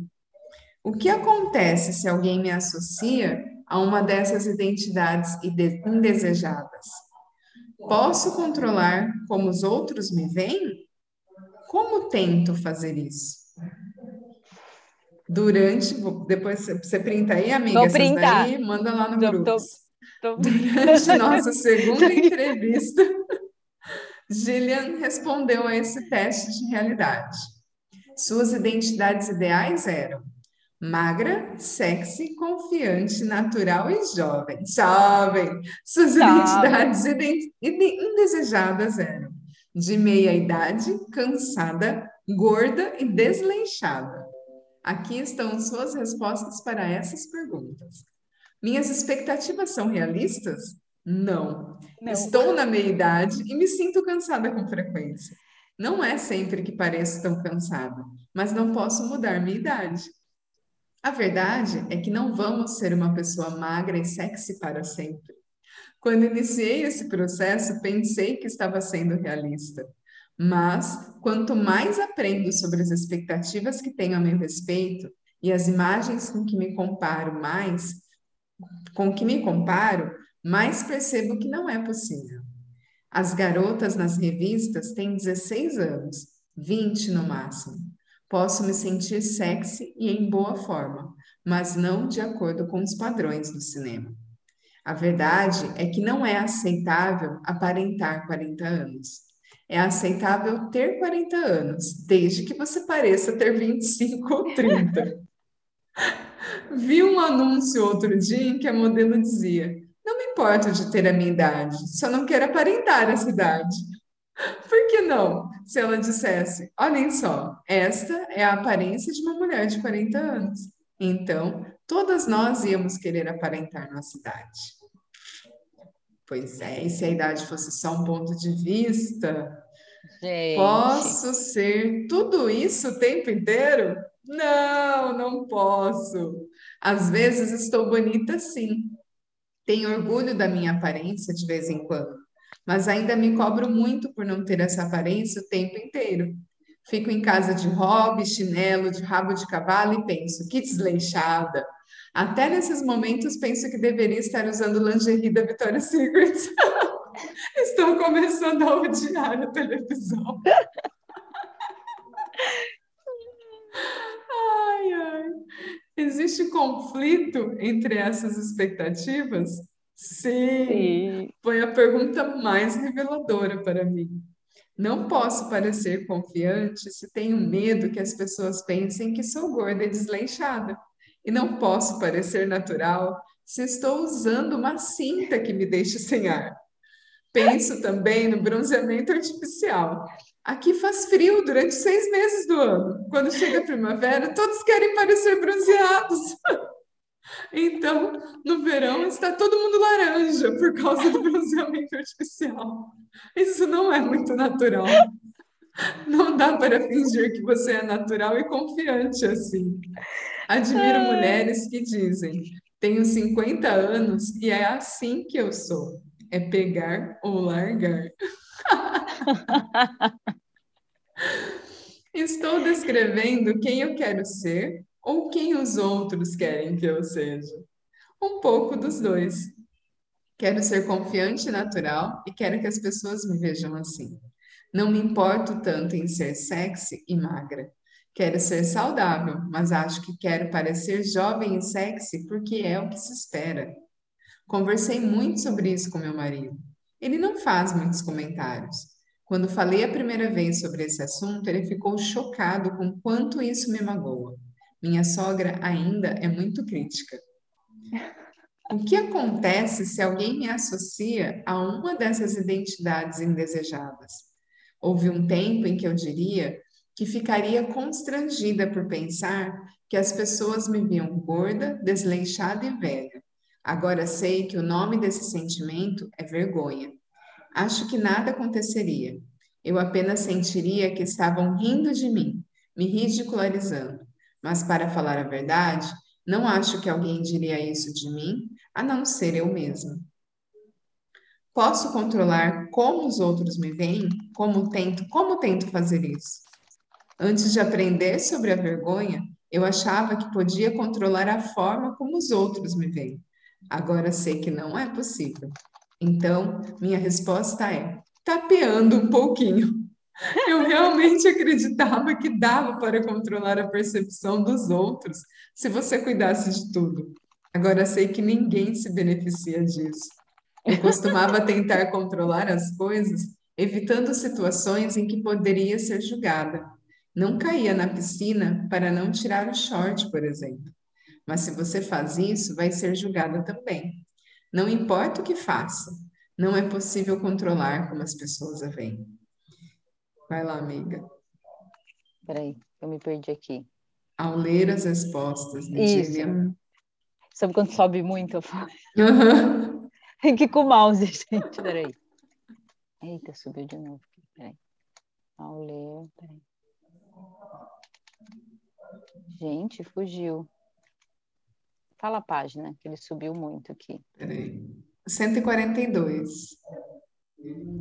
O que acontece se alguém me associa a uma dessas identidades indesejadas? Posso controlar como os outros me veem? Como tento fazer isso? Depois você printa aí, amiga? Vou printar. Daí, manda lá no grupo. Durante nossa segunda entrevista, Gillian respondeu a esse teste de realidade. Suas identidades ideais eram magra, sexy, confiante, natural e jovem. Suas identidades indesejadas eram de meia idade, cansada, gorda e desleixada. Aqui estão suas respostas para essas perguntas. Minhas expectativas são realistas? Não. Estou na meia-idade e me sinto cansada com frequência. Não é sempre que pareço tão cansada, mas não posso mudar minha idade. A verdade é que não vamos ser uma pessoa magra e sexy para sempre. Quando iniciei esse processo, pensei que estava sendo realista. Mas, quanto mais aprendo sobre as expectativas que tenho a meu respeito e as imagens com que me comparo, mas percebo que não é possível. As garotas nas revistas têm 16 anos, 20 no máximo. Posso me sentir sexy e em boa forma, mas não de acordo com os padrões do cinema. A verdade é que não é aceitável aparentar 40 anos. É aceitável ter 40 anos, desde que você pareça ter 25 ou 30. Vi um anúncio outro dia em que a modelo dizia: não me importo de ter a minha idade, só não quero aparentar essa idade. Por que não? Se ela dissesse: olhem só, esta é a aparência de uma mulher de 40 anos. Então, todas nós íamos querer aparentar nossa idade. Pois é, e se a idade fosse só um ponto de vista? Gente. Posso ser tudo isso o tempo inteiro? Não, não posso. Às vezes estou bonita, sim. Tenho orgulho da minha aparência de vez em quando, mas ainda me cobro muito por não ter essa aparência o tempo inteiro. Fico em casa de hobby, chinelo, de rabo de cavalo e penso: que desleixada. Até nesses momentos penso que deveria estar usando lingerie da Victoria's Secret. Estou começando a odiar a televisão. Ai, ai. Existe conflito entre essas expectativas? Sim. Sim. Foi a pergunta mais reveladora para mim. Não posso parecer confiante se tenho medo que as pessoas pensem que sou gorda e desleixada. E não posso parecer natural se estou usando uma cinta que me deixe sem ar. Penso também no bronzeamento artificial. Aqui faz frio durante 6 meses do ano. Quando chega a primavera, todos querem parecer bronzeados. Então, no verão, está todo mundo laranja por causa do bronzeamento artificial. Isso não é muito natural. Não dá para fingir que você é natural e confiante assim. Admiro mulheres que dizem: tenho 50 anos e é assim que eu sou. É pegar ou largar. Estou descrevendo quem eu quero ser ou quem os outros querem que eu seja. Um pouco dos dois. Quero ser confiante e natural e quero que as pessoas me vejam assim. Não me importo tanto em ser sexy e magra. Quero ser saudável, mas acho que quero parecer jovem e sexy porque é o que se espera. Conversei muito sobre isso com meu marido. Ele não faz muitos comentários. Quando falei a primeira vez sobre esse assunto, ele ficou chocado com quanto isso me magoa. Minha sogra ainda é muito crítica. O que acontece se alguém me associa a uma dessas identidades indesejadas? Houve um tempo em que eu diria que ficaria constrangida por pensar que as pessoas me viam gorda, desleixada e velha. Agora sei que o nome desse sentimento é vergonha. Acho que nada aconteceria. Eu apenas sentiria que estavam rindo de mim, me ridicularizando. Mas, para falar a verdade, não acho que alguém diria isso de mim, a não ser eu mesma. Posso controlar como os outros me veem? Como tento fazer isso? Antes de aprender sobre a vergonha, eu achava que podia controlar a forma como os outros me veem. Agora sei que não é possível. Então, minha resposta é: tapeando um pouquinho. Eu realmente acreditava que dava para controlar a percepção dos outros se você cuidasse de tudo. Agora sei que ninguém se beneficia disso. Eu costumava tentar controlar as coisas, evitando situações em que poderia ser julgada. Não caía na piscina para não tirar o short, por exemplo. Mas se você faz isso, vai ser julgada também. Não importa o que faça, não é possível controlar como as pessoas a veem. Vai lá, amiga. Peraí, eu me perdi aqui. Ao ler as respostas, né? Isso. Sabe quando sobe muito? Eu falo. Uhum. Tem que ir com o mouse, gente. Peraí. Eita, subiu de novo. Peraí. Ao ler, peraí. Gente, fugiu. Fala a página, que ele subiu muito aqui. Peraí. 142.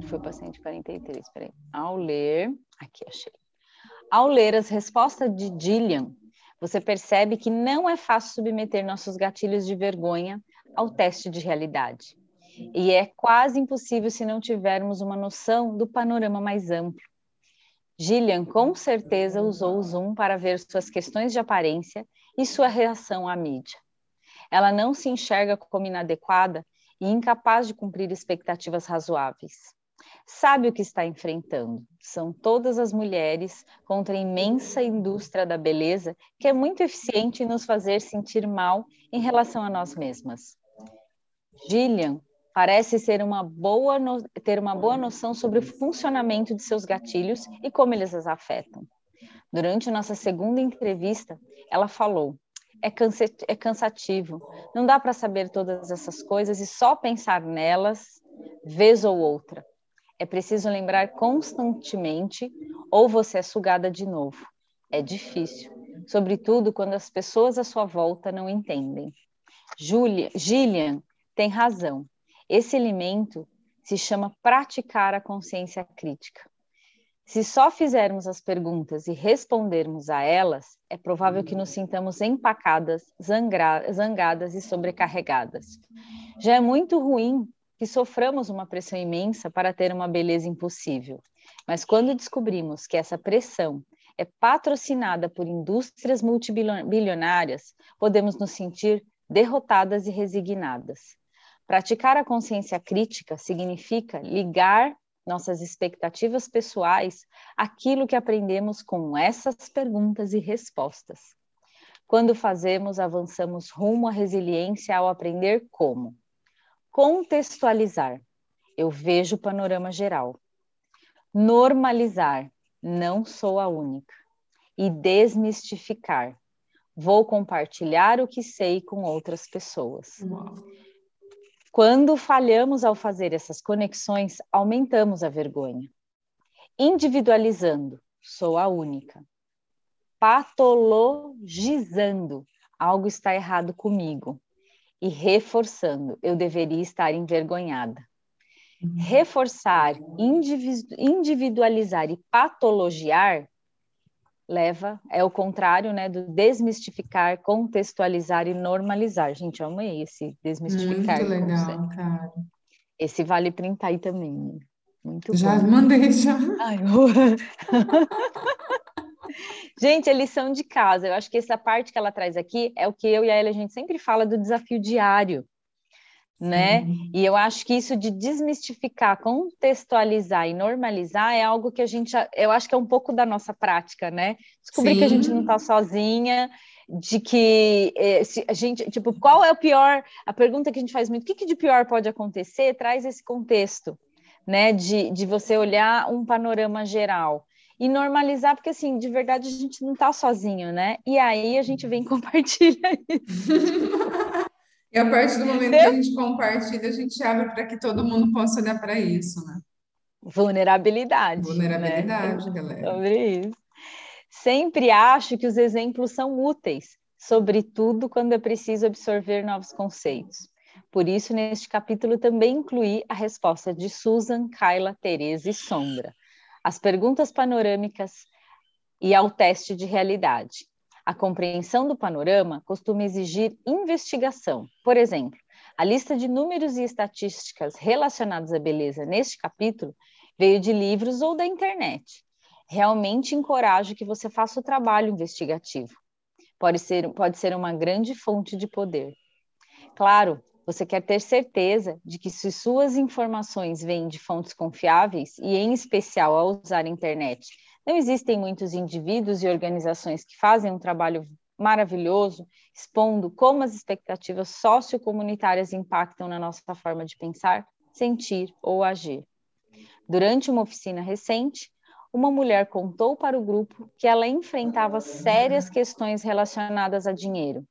Foi para 143, peraí. Ao ler... Aqui, achei. Ao ler as respostas de Gillian, você percebe que não é fácil submeter nossos gatilhos de vergonha ao teste de realidade. E é quase impossível se não tivermos uma noção do panorama mais amplo. Gillian com certeza usou o Zoom para ver suas questões de aparência e sua reação à mídia. Ela não se enxerga como inadequada e incapaz de cumprir expectativas razoáveis. Sabe o que está enfrentando. São todas as mulheres contra a imensa indústria da beleza que é muito eficiente em nos fazer sentir mal em relação a nós mesmas. Gillian parece ter uma boa noção sobre o funcionamento de seus gatilhos e como eles as afetam. Durante nossa segunda entrevista, ela falou: é cansativo, não dá para saber todas essas coisas e só pensar nelas vez ou outra. É preciso lembrar constantemente ou você é sugada de novo. É difícil, sobretudo quando as pessoas à sua volta não entendem. Gillian tem razão. Esse elemento se chama praticar a consciência crítica. Se só fizermos as perguntas e respondermos a elas, é provável que nos sintamos empacadas, zangadas e sobrecarregadas. Já é muito ruim que soframos uma pressão imensa para ter uma beleza impossível. Mas quando descobrimos que essa pressão é patrocinada por indústrias multibilionárias, podemos nos sentir derrotadas e resignadas. Praticar a consciência crítica significa ligar nossas expectativas pessoais àquilo que aprendemos com essas perguntas e respostas. Quando fazemos, avançamos rumo à resiliência ao aprender como contextualizar, eu vejo o panorama geral, normalizar, não sou a única, e desmistificar, vou compartilhar o que sei com outras pessoas. Uau. Quando falhamos ao fazer essas conexões, aumentamos a vergonha. Individualizando, sou a única. Patologizando, algo está errado comigo. E reforçando, eu deveria estar envergonhada. Reforçar, individualizar e patologiar é o contrário, né, do desmistificar, contextualizar e normalizar. Gente, eu amei esse desmistificar. Muito legal, cara. Esse vale printar aí também. Muito já bom. Mandei, já. Ai, gente, é lição de casa. Eu acho que essa parte que ela traz aqui é o que eu e a Ela, a gente sempre fala do desafio diário, né? Sim. E eu acho que isso de desmistificar, contextualizar e normalizar é algo que a gente, eu acho que é um pouco da nossa prática, né? Descobrir que a gente não está sozinha, de que se a gente, tipo, qual é o pior, a pergunta que a gente faz muito, o que de pior pode acontecer, traz esse contexto, né? De você olhar um panorama geral. E normalizar, porque assim, de verdade a gente não está sozinho, né? E aí a gente vem e compartilha isso. E a partir do momento que a gente compartilha, a gente abre para que todo mundo possa olhar para isso, né? Vulnerabilidade. Vulnerabilidade, né, galera? Sobre isso. Sempre acho que os exemplos são úteis, sobretudo quando é preciso absorver novos conceitos. Por isso, neste capítulo, também incluí a resposta de Susan, Kayla, Tereza e Sombra. As perguntas panorâmicas e ao teste de realidade. A compreensão do panorama costuma exigir investigação. Por exemplo, a lista de números e estatísticas relacionadas à beleza neste capítulo veio de livros ou da internet. Realmente encorajo que você faça o trabalho investigativo. Pode ser uma grande fonte de poder. Claro, você quer ter certeza de que se suas informações vêm de fontes confiáveis, e em especial ao usar a internet, não existem muitos indivíduos e organizações que fazem um trabalho maravilhoso, expondo como as expectativas sociocomunitárias impactam na nossa forma de pensar, sentir ou agir. Durante uma oficina recente, uma mulher contou para o grupo que ela enfrentava sérias questões relacionadas a dinheiro.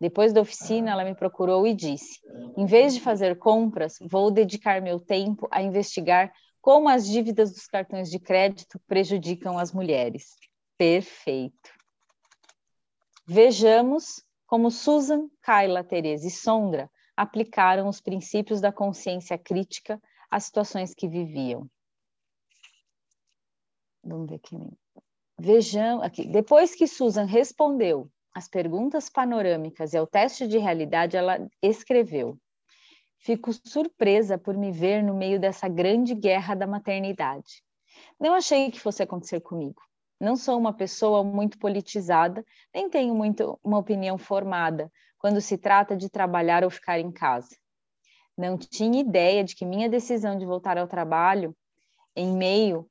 Depois da oficina, ela me procurou e disse: em vez de fazer compras, vou dedicar meu tempo a investigar como as dívidas dos cartões de crédito prejudicam as mulheres. Perfeito. Vejamos como Susan, Kayla, Tereza e Sondra aplicaram os princípios da consciência crítica às situações que viviam. Vamos ver aqui. Vejamos aqui. Depois que Susan respondeu as perguntas panorâmicas e ao teste de realidade, ela escreveu: fico surpresa por me ver no meio dessa grande guerra da maternidade. Não achei que fosse acontecer comigo. Não sou uma pessoa muito politizada, nem tenho muito uma opinião formada quando se trata de trabalhar ou ficar em casa. Não tinha ideia de que minha decisão de voltar ao trabalho em meio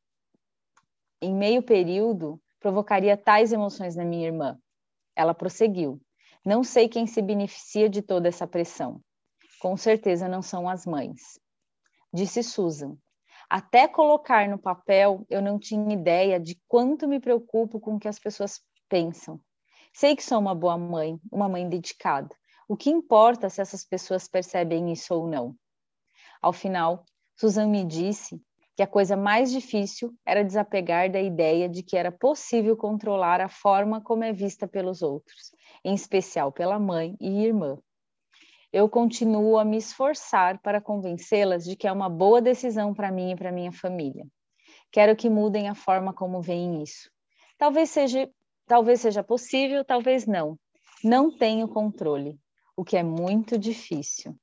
período provocaria tais emoções na minha irmã. Ela prosseguiu: não sei quem se beneficia de toda essa pressão. Com certeza não são as mães. Disse Susan: até colocar no papel, eu não tinha ideia de quanto me preocupo com o que as pessoas pensam. Sei que sou uma boa mãe, uma mãe dedicada. O que importa se essas pessoas percebem isso ou não? Ao final, Susan me disse que a coisa mais difícil era desapegar da ideia de que era possível controlar a forma como é vista pelos outros, em especial pela mãe e irmã. Eu continuo a me esforçar para convencê-las de que é uma boa decisão para mim e para minha família. Quero que mudem a forma como veem isso. Talvez seja possível, talvez não. Não tenho controle, o que é muito difícil.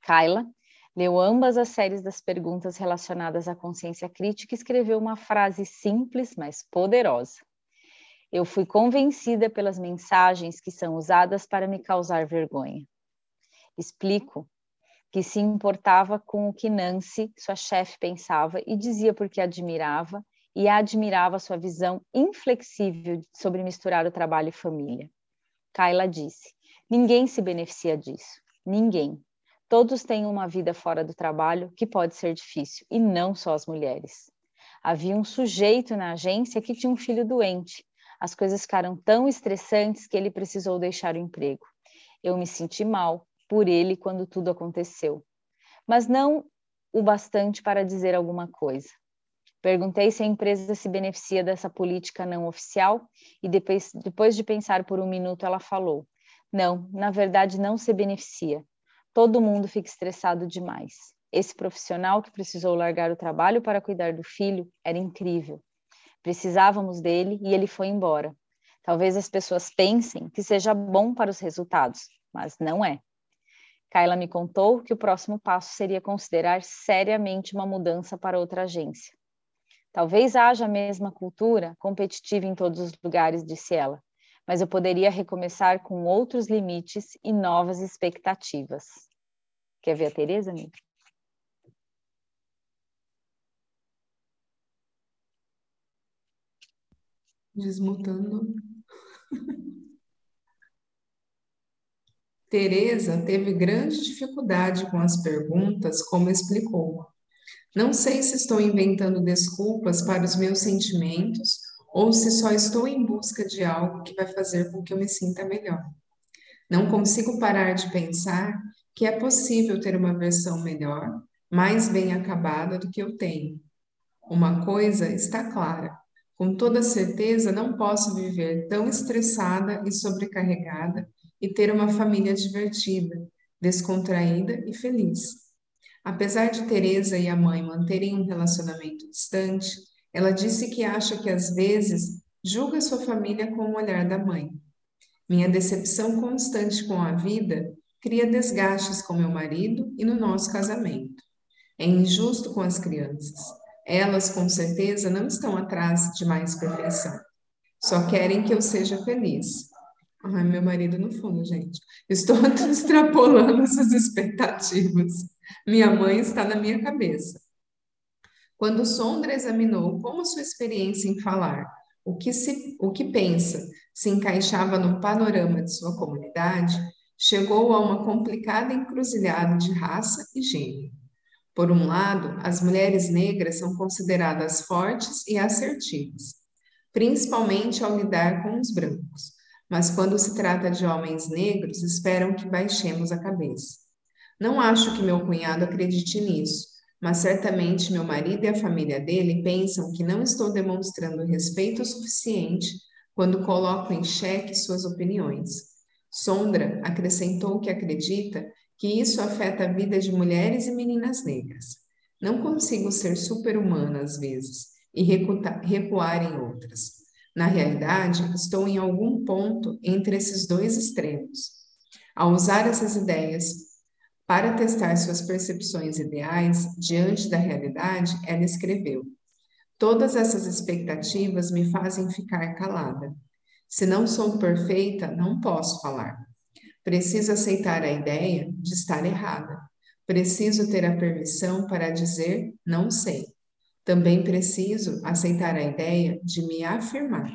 Kyla leu ambas as séries das perguntas relacionadas à consciência crítica e escreveu uma frase simples, mas poderosa. Eu fui convencida pelas mensagens que são usadas para me causar vergonha. Explico que se importava com o que Nancy, sua chefe, pensava e dizia porque admirava, e admirava sua visão inflexível sobre misturar o trabalho e família. Kyla disse, ninguém se beneficia disso, ninguém. Todos têm uma vida fora do trabalho que pode ser difícil, e não só as mulheres. Havia um sujeito na agência que tinha um filho doente. As coisas ficaram tão estressantes que ele precisou deixar o emprego. Eu me senti mal por ele quando tudo aconteceu, mas não o bastante para dizer alguma coisa. Perguntei se a empresa se beneficia dessa política não oficial e depois de pensar por um minuto ela falou, não, na verdade não se beneficia. Todo mundo fica estressado demais. Esse profissional que precisou largar o trabalho para cuidar do filho era incrível. Precisávamos dele e ele foi embora. Talvez as pessoas pensem que seja bom para os resultados, mas não é. Kyla me contou que o próximo passo seria considerar seriamente uma mudança para outra agência. Talvez haja a mesma cultura competitiva em todos os lugares, disse ela. Mas eu poderia recomeçar com outros limites e novas expectativas. Quer ver a Tereza, amiga? Desmutando. Tereza teve grande dificuldade com as perguntas, como explicou. Não sei se estou inventando desculpas para os meus sentimentos ou se só estou em busca de algo que vai fazer com que eu me sinta melhor. Não consigo parar de pensar que é possível ter uma versão melhor, mais bem acabada do que eu tenho. Uma coisa está clara, com toda certeza não posso viver tão estressada e sobrecarregada e ter uma família divertida, descontraída e feliz. Apesar de Tereza e a mãe manterem um relacionamento distante, ela disse que acha que às vezes julga sua família com o olhar da mãe. Minha decepção constante com a vida cria desgastes com meu marido e no nosso casamento. É injusto com as crianças. Elas, com certeza, não estão atrás de mais perfeição. Só querem que eu seja feliz. Ai, meu marido no fundo, gente. Estou extrapolando essas expectativas. Minha mãe está na minha cabeça. Quando Sondra examinou como sua experiência em falar, o que pensa, se encaixava no panorama de sua comunidade, chegou a uma complicada encruzilhada de raça e gênero. Por um lado, as mulheres negras são consideradas fortes e assertivas, principalmente ao lidar com os brancos, mas quando se trata de homens negros, esperam que baixemos a cabeça. Não acho que meu cunhado acredite nisso, mas certamente meu marido e a família dele pensam que não estou demonstrando respeito o suficiente quando coloco em xeque suas opiniões. Sondra acrescentou que acredita que isso afeta a vida de mulheres e meninas negras. Não consigo ser super-humana às vezes e recuar em outras. Na realidade, estou em algum ponto entre esses dois extremos. Ao usar essas ideias para testar suas percepções ideais diante da realidade, ela escreveu: todas essas expectativas me fazem ficar calada. Se não sou perfeita, não posso falar. Preciso aceitar a ideia de estar errada. Preciso ter a permissão para dizer não sei. Também preciso aceitar a ideia de me afirmar.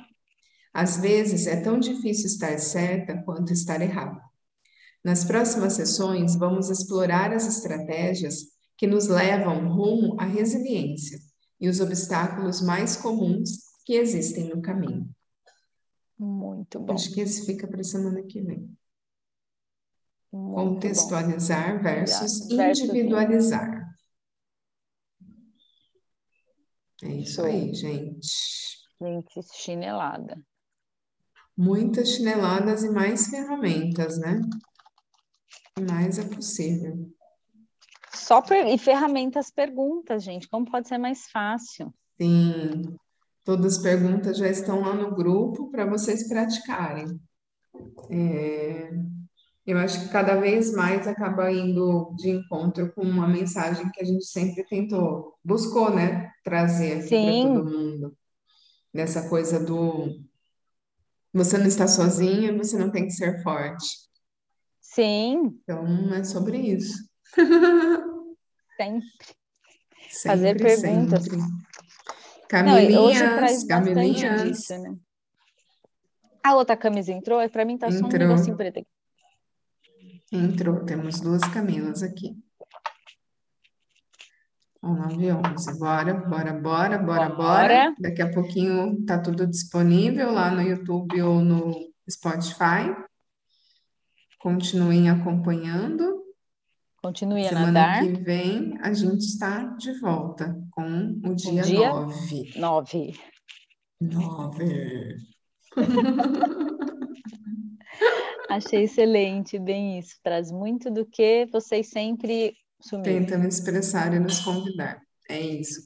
Às vezes é tão difícil estar certa quanto estar errada. Nas próximas sessões, vamos explorar as estratégias que nos levam rumo à resiliência e os obstáculos mais comuns que existem no caminho. Muito bom. Acho que esse fica para a semana que vem. Muito contextualizar bom. Versus individualizar. É isso aí, gente. Gente, chinelada. Muitas chineladas e mais ferramentas, né? Mas é possível. Só e ferramentas, perguntas, gente. Como pode ser mais fácil? Sim. Todas as perguntas já estão lá no grupo para vocês praticarem. Eu acho que cada vez mais acaba indo de encontro com uma mensagem que a gente sempre tentou, buscou, né? Trazer para todo mundo. Nessa coisa do... Você não está sozinho, você não tem que ser forte. Sim. Então, é sobre isso. Sempre. Fazer perguntas. Sempre. Camilinhas. Disso, né? A outra camisa entrou? Para mim tá só um negocinho preto aqui. Entrou, temos duas Camilas aqui. 9:11, bora. Daqui a pouquinho tá tudo disponível lá no YouTube ou no Spotify. Continuem acompanhando. Continue a nadar. Semana que vem a gente está de volta com o dia 9. Achei excelente, bem isso. Traz muito do que vocês sempre sumiram. Tenta me expressar e nos convidar. É isso,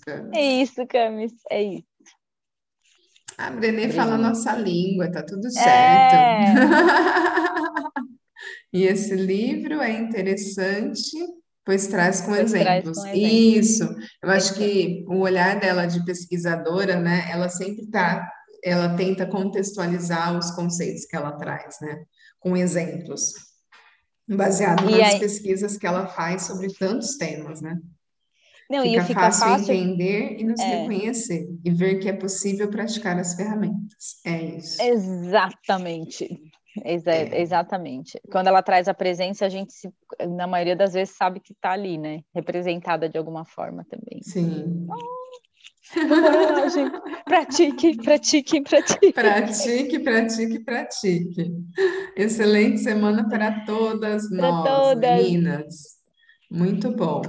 Camis. É isso. A Brené fala a nossa língua, tá tudo certo. E esse livro é interessante, pois traz com exemplos. Isso. Eu acho que o olhar dela de pesquisadora, né? Ela sempre ela tenta contextualizar os conceitos que ela traz, né? Com exemplos, baseado nas pesquisas que ela faz sobre tantos temas, né? Fica fácil entender e nos reconhecer, e ver que é possível praticar as ferramentas. É isso. Exatamente. Quando ela traz a presença, a gente, na maioria das vezes, sabe que está ali, né? Representada de alguma forma também. Sim. Coragem. Pratique. Pratique. Excelente semana para todas nós, meninas. Muito bom.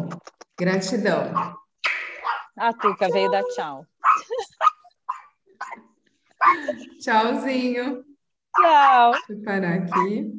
Gratidão. A Tuca veio dar tchau. Tchauzinho. Tchau. Deixa eu parar aqui.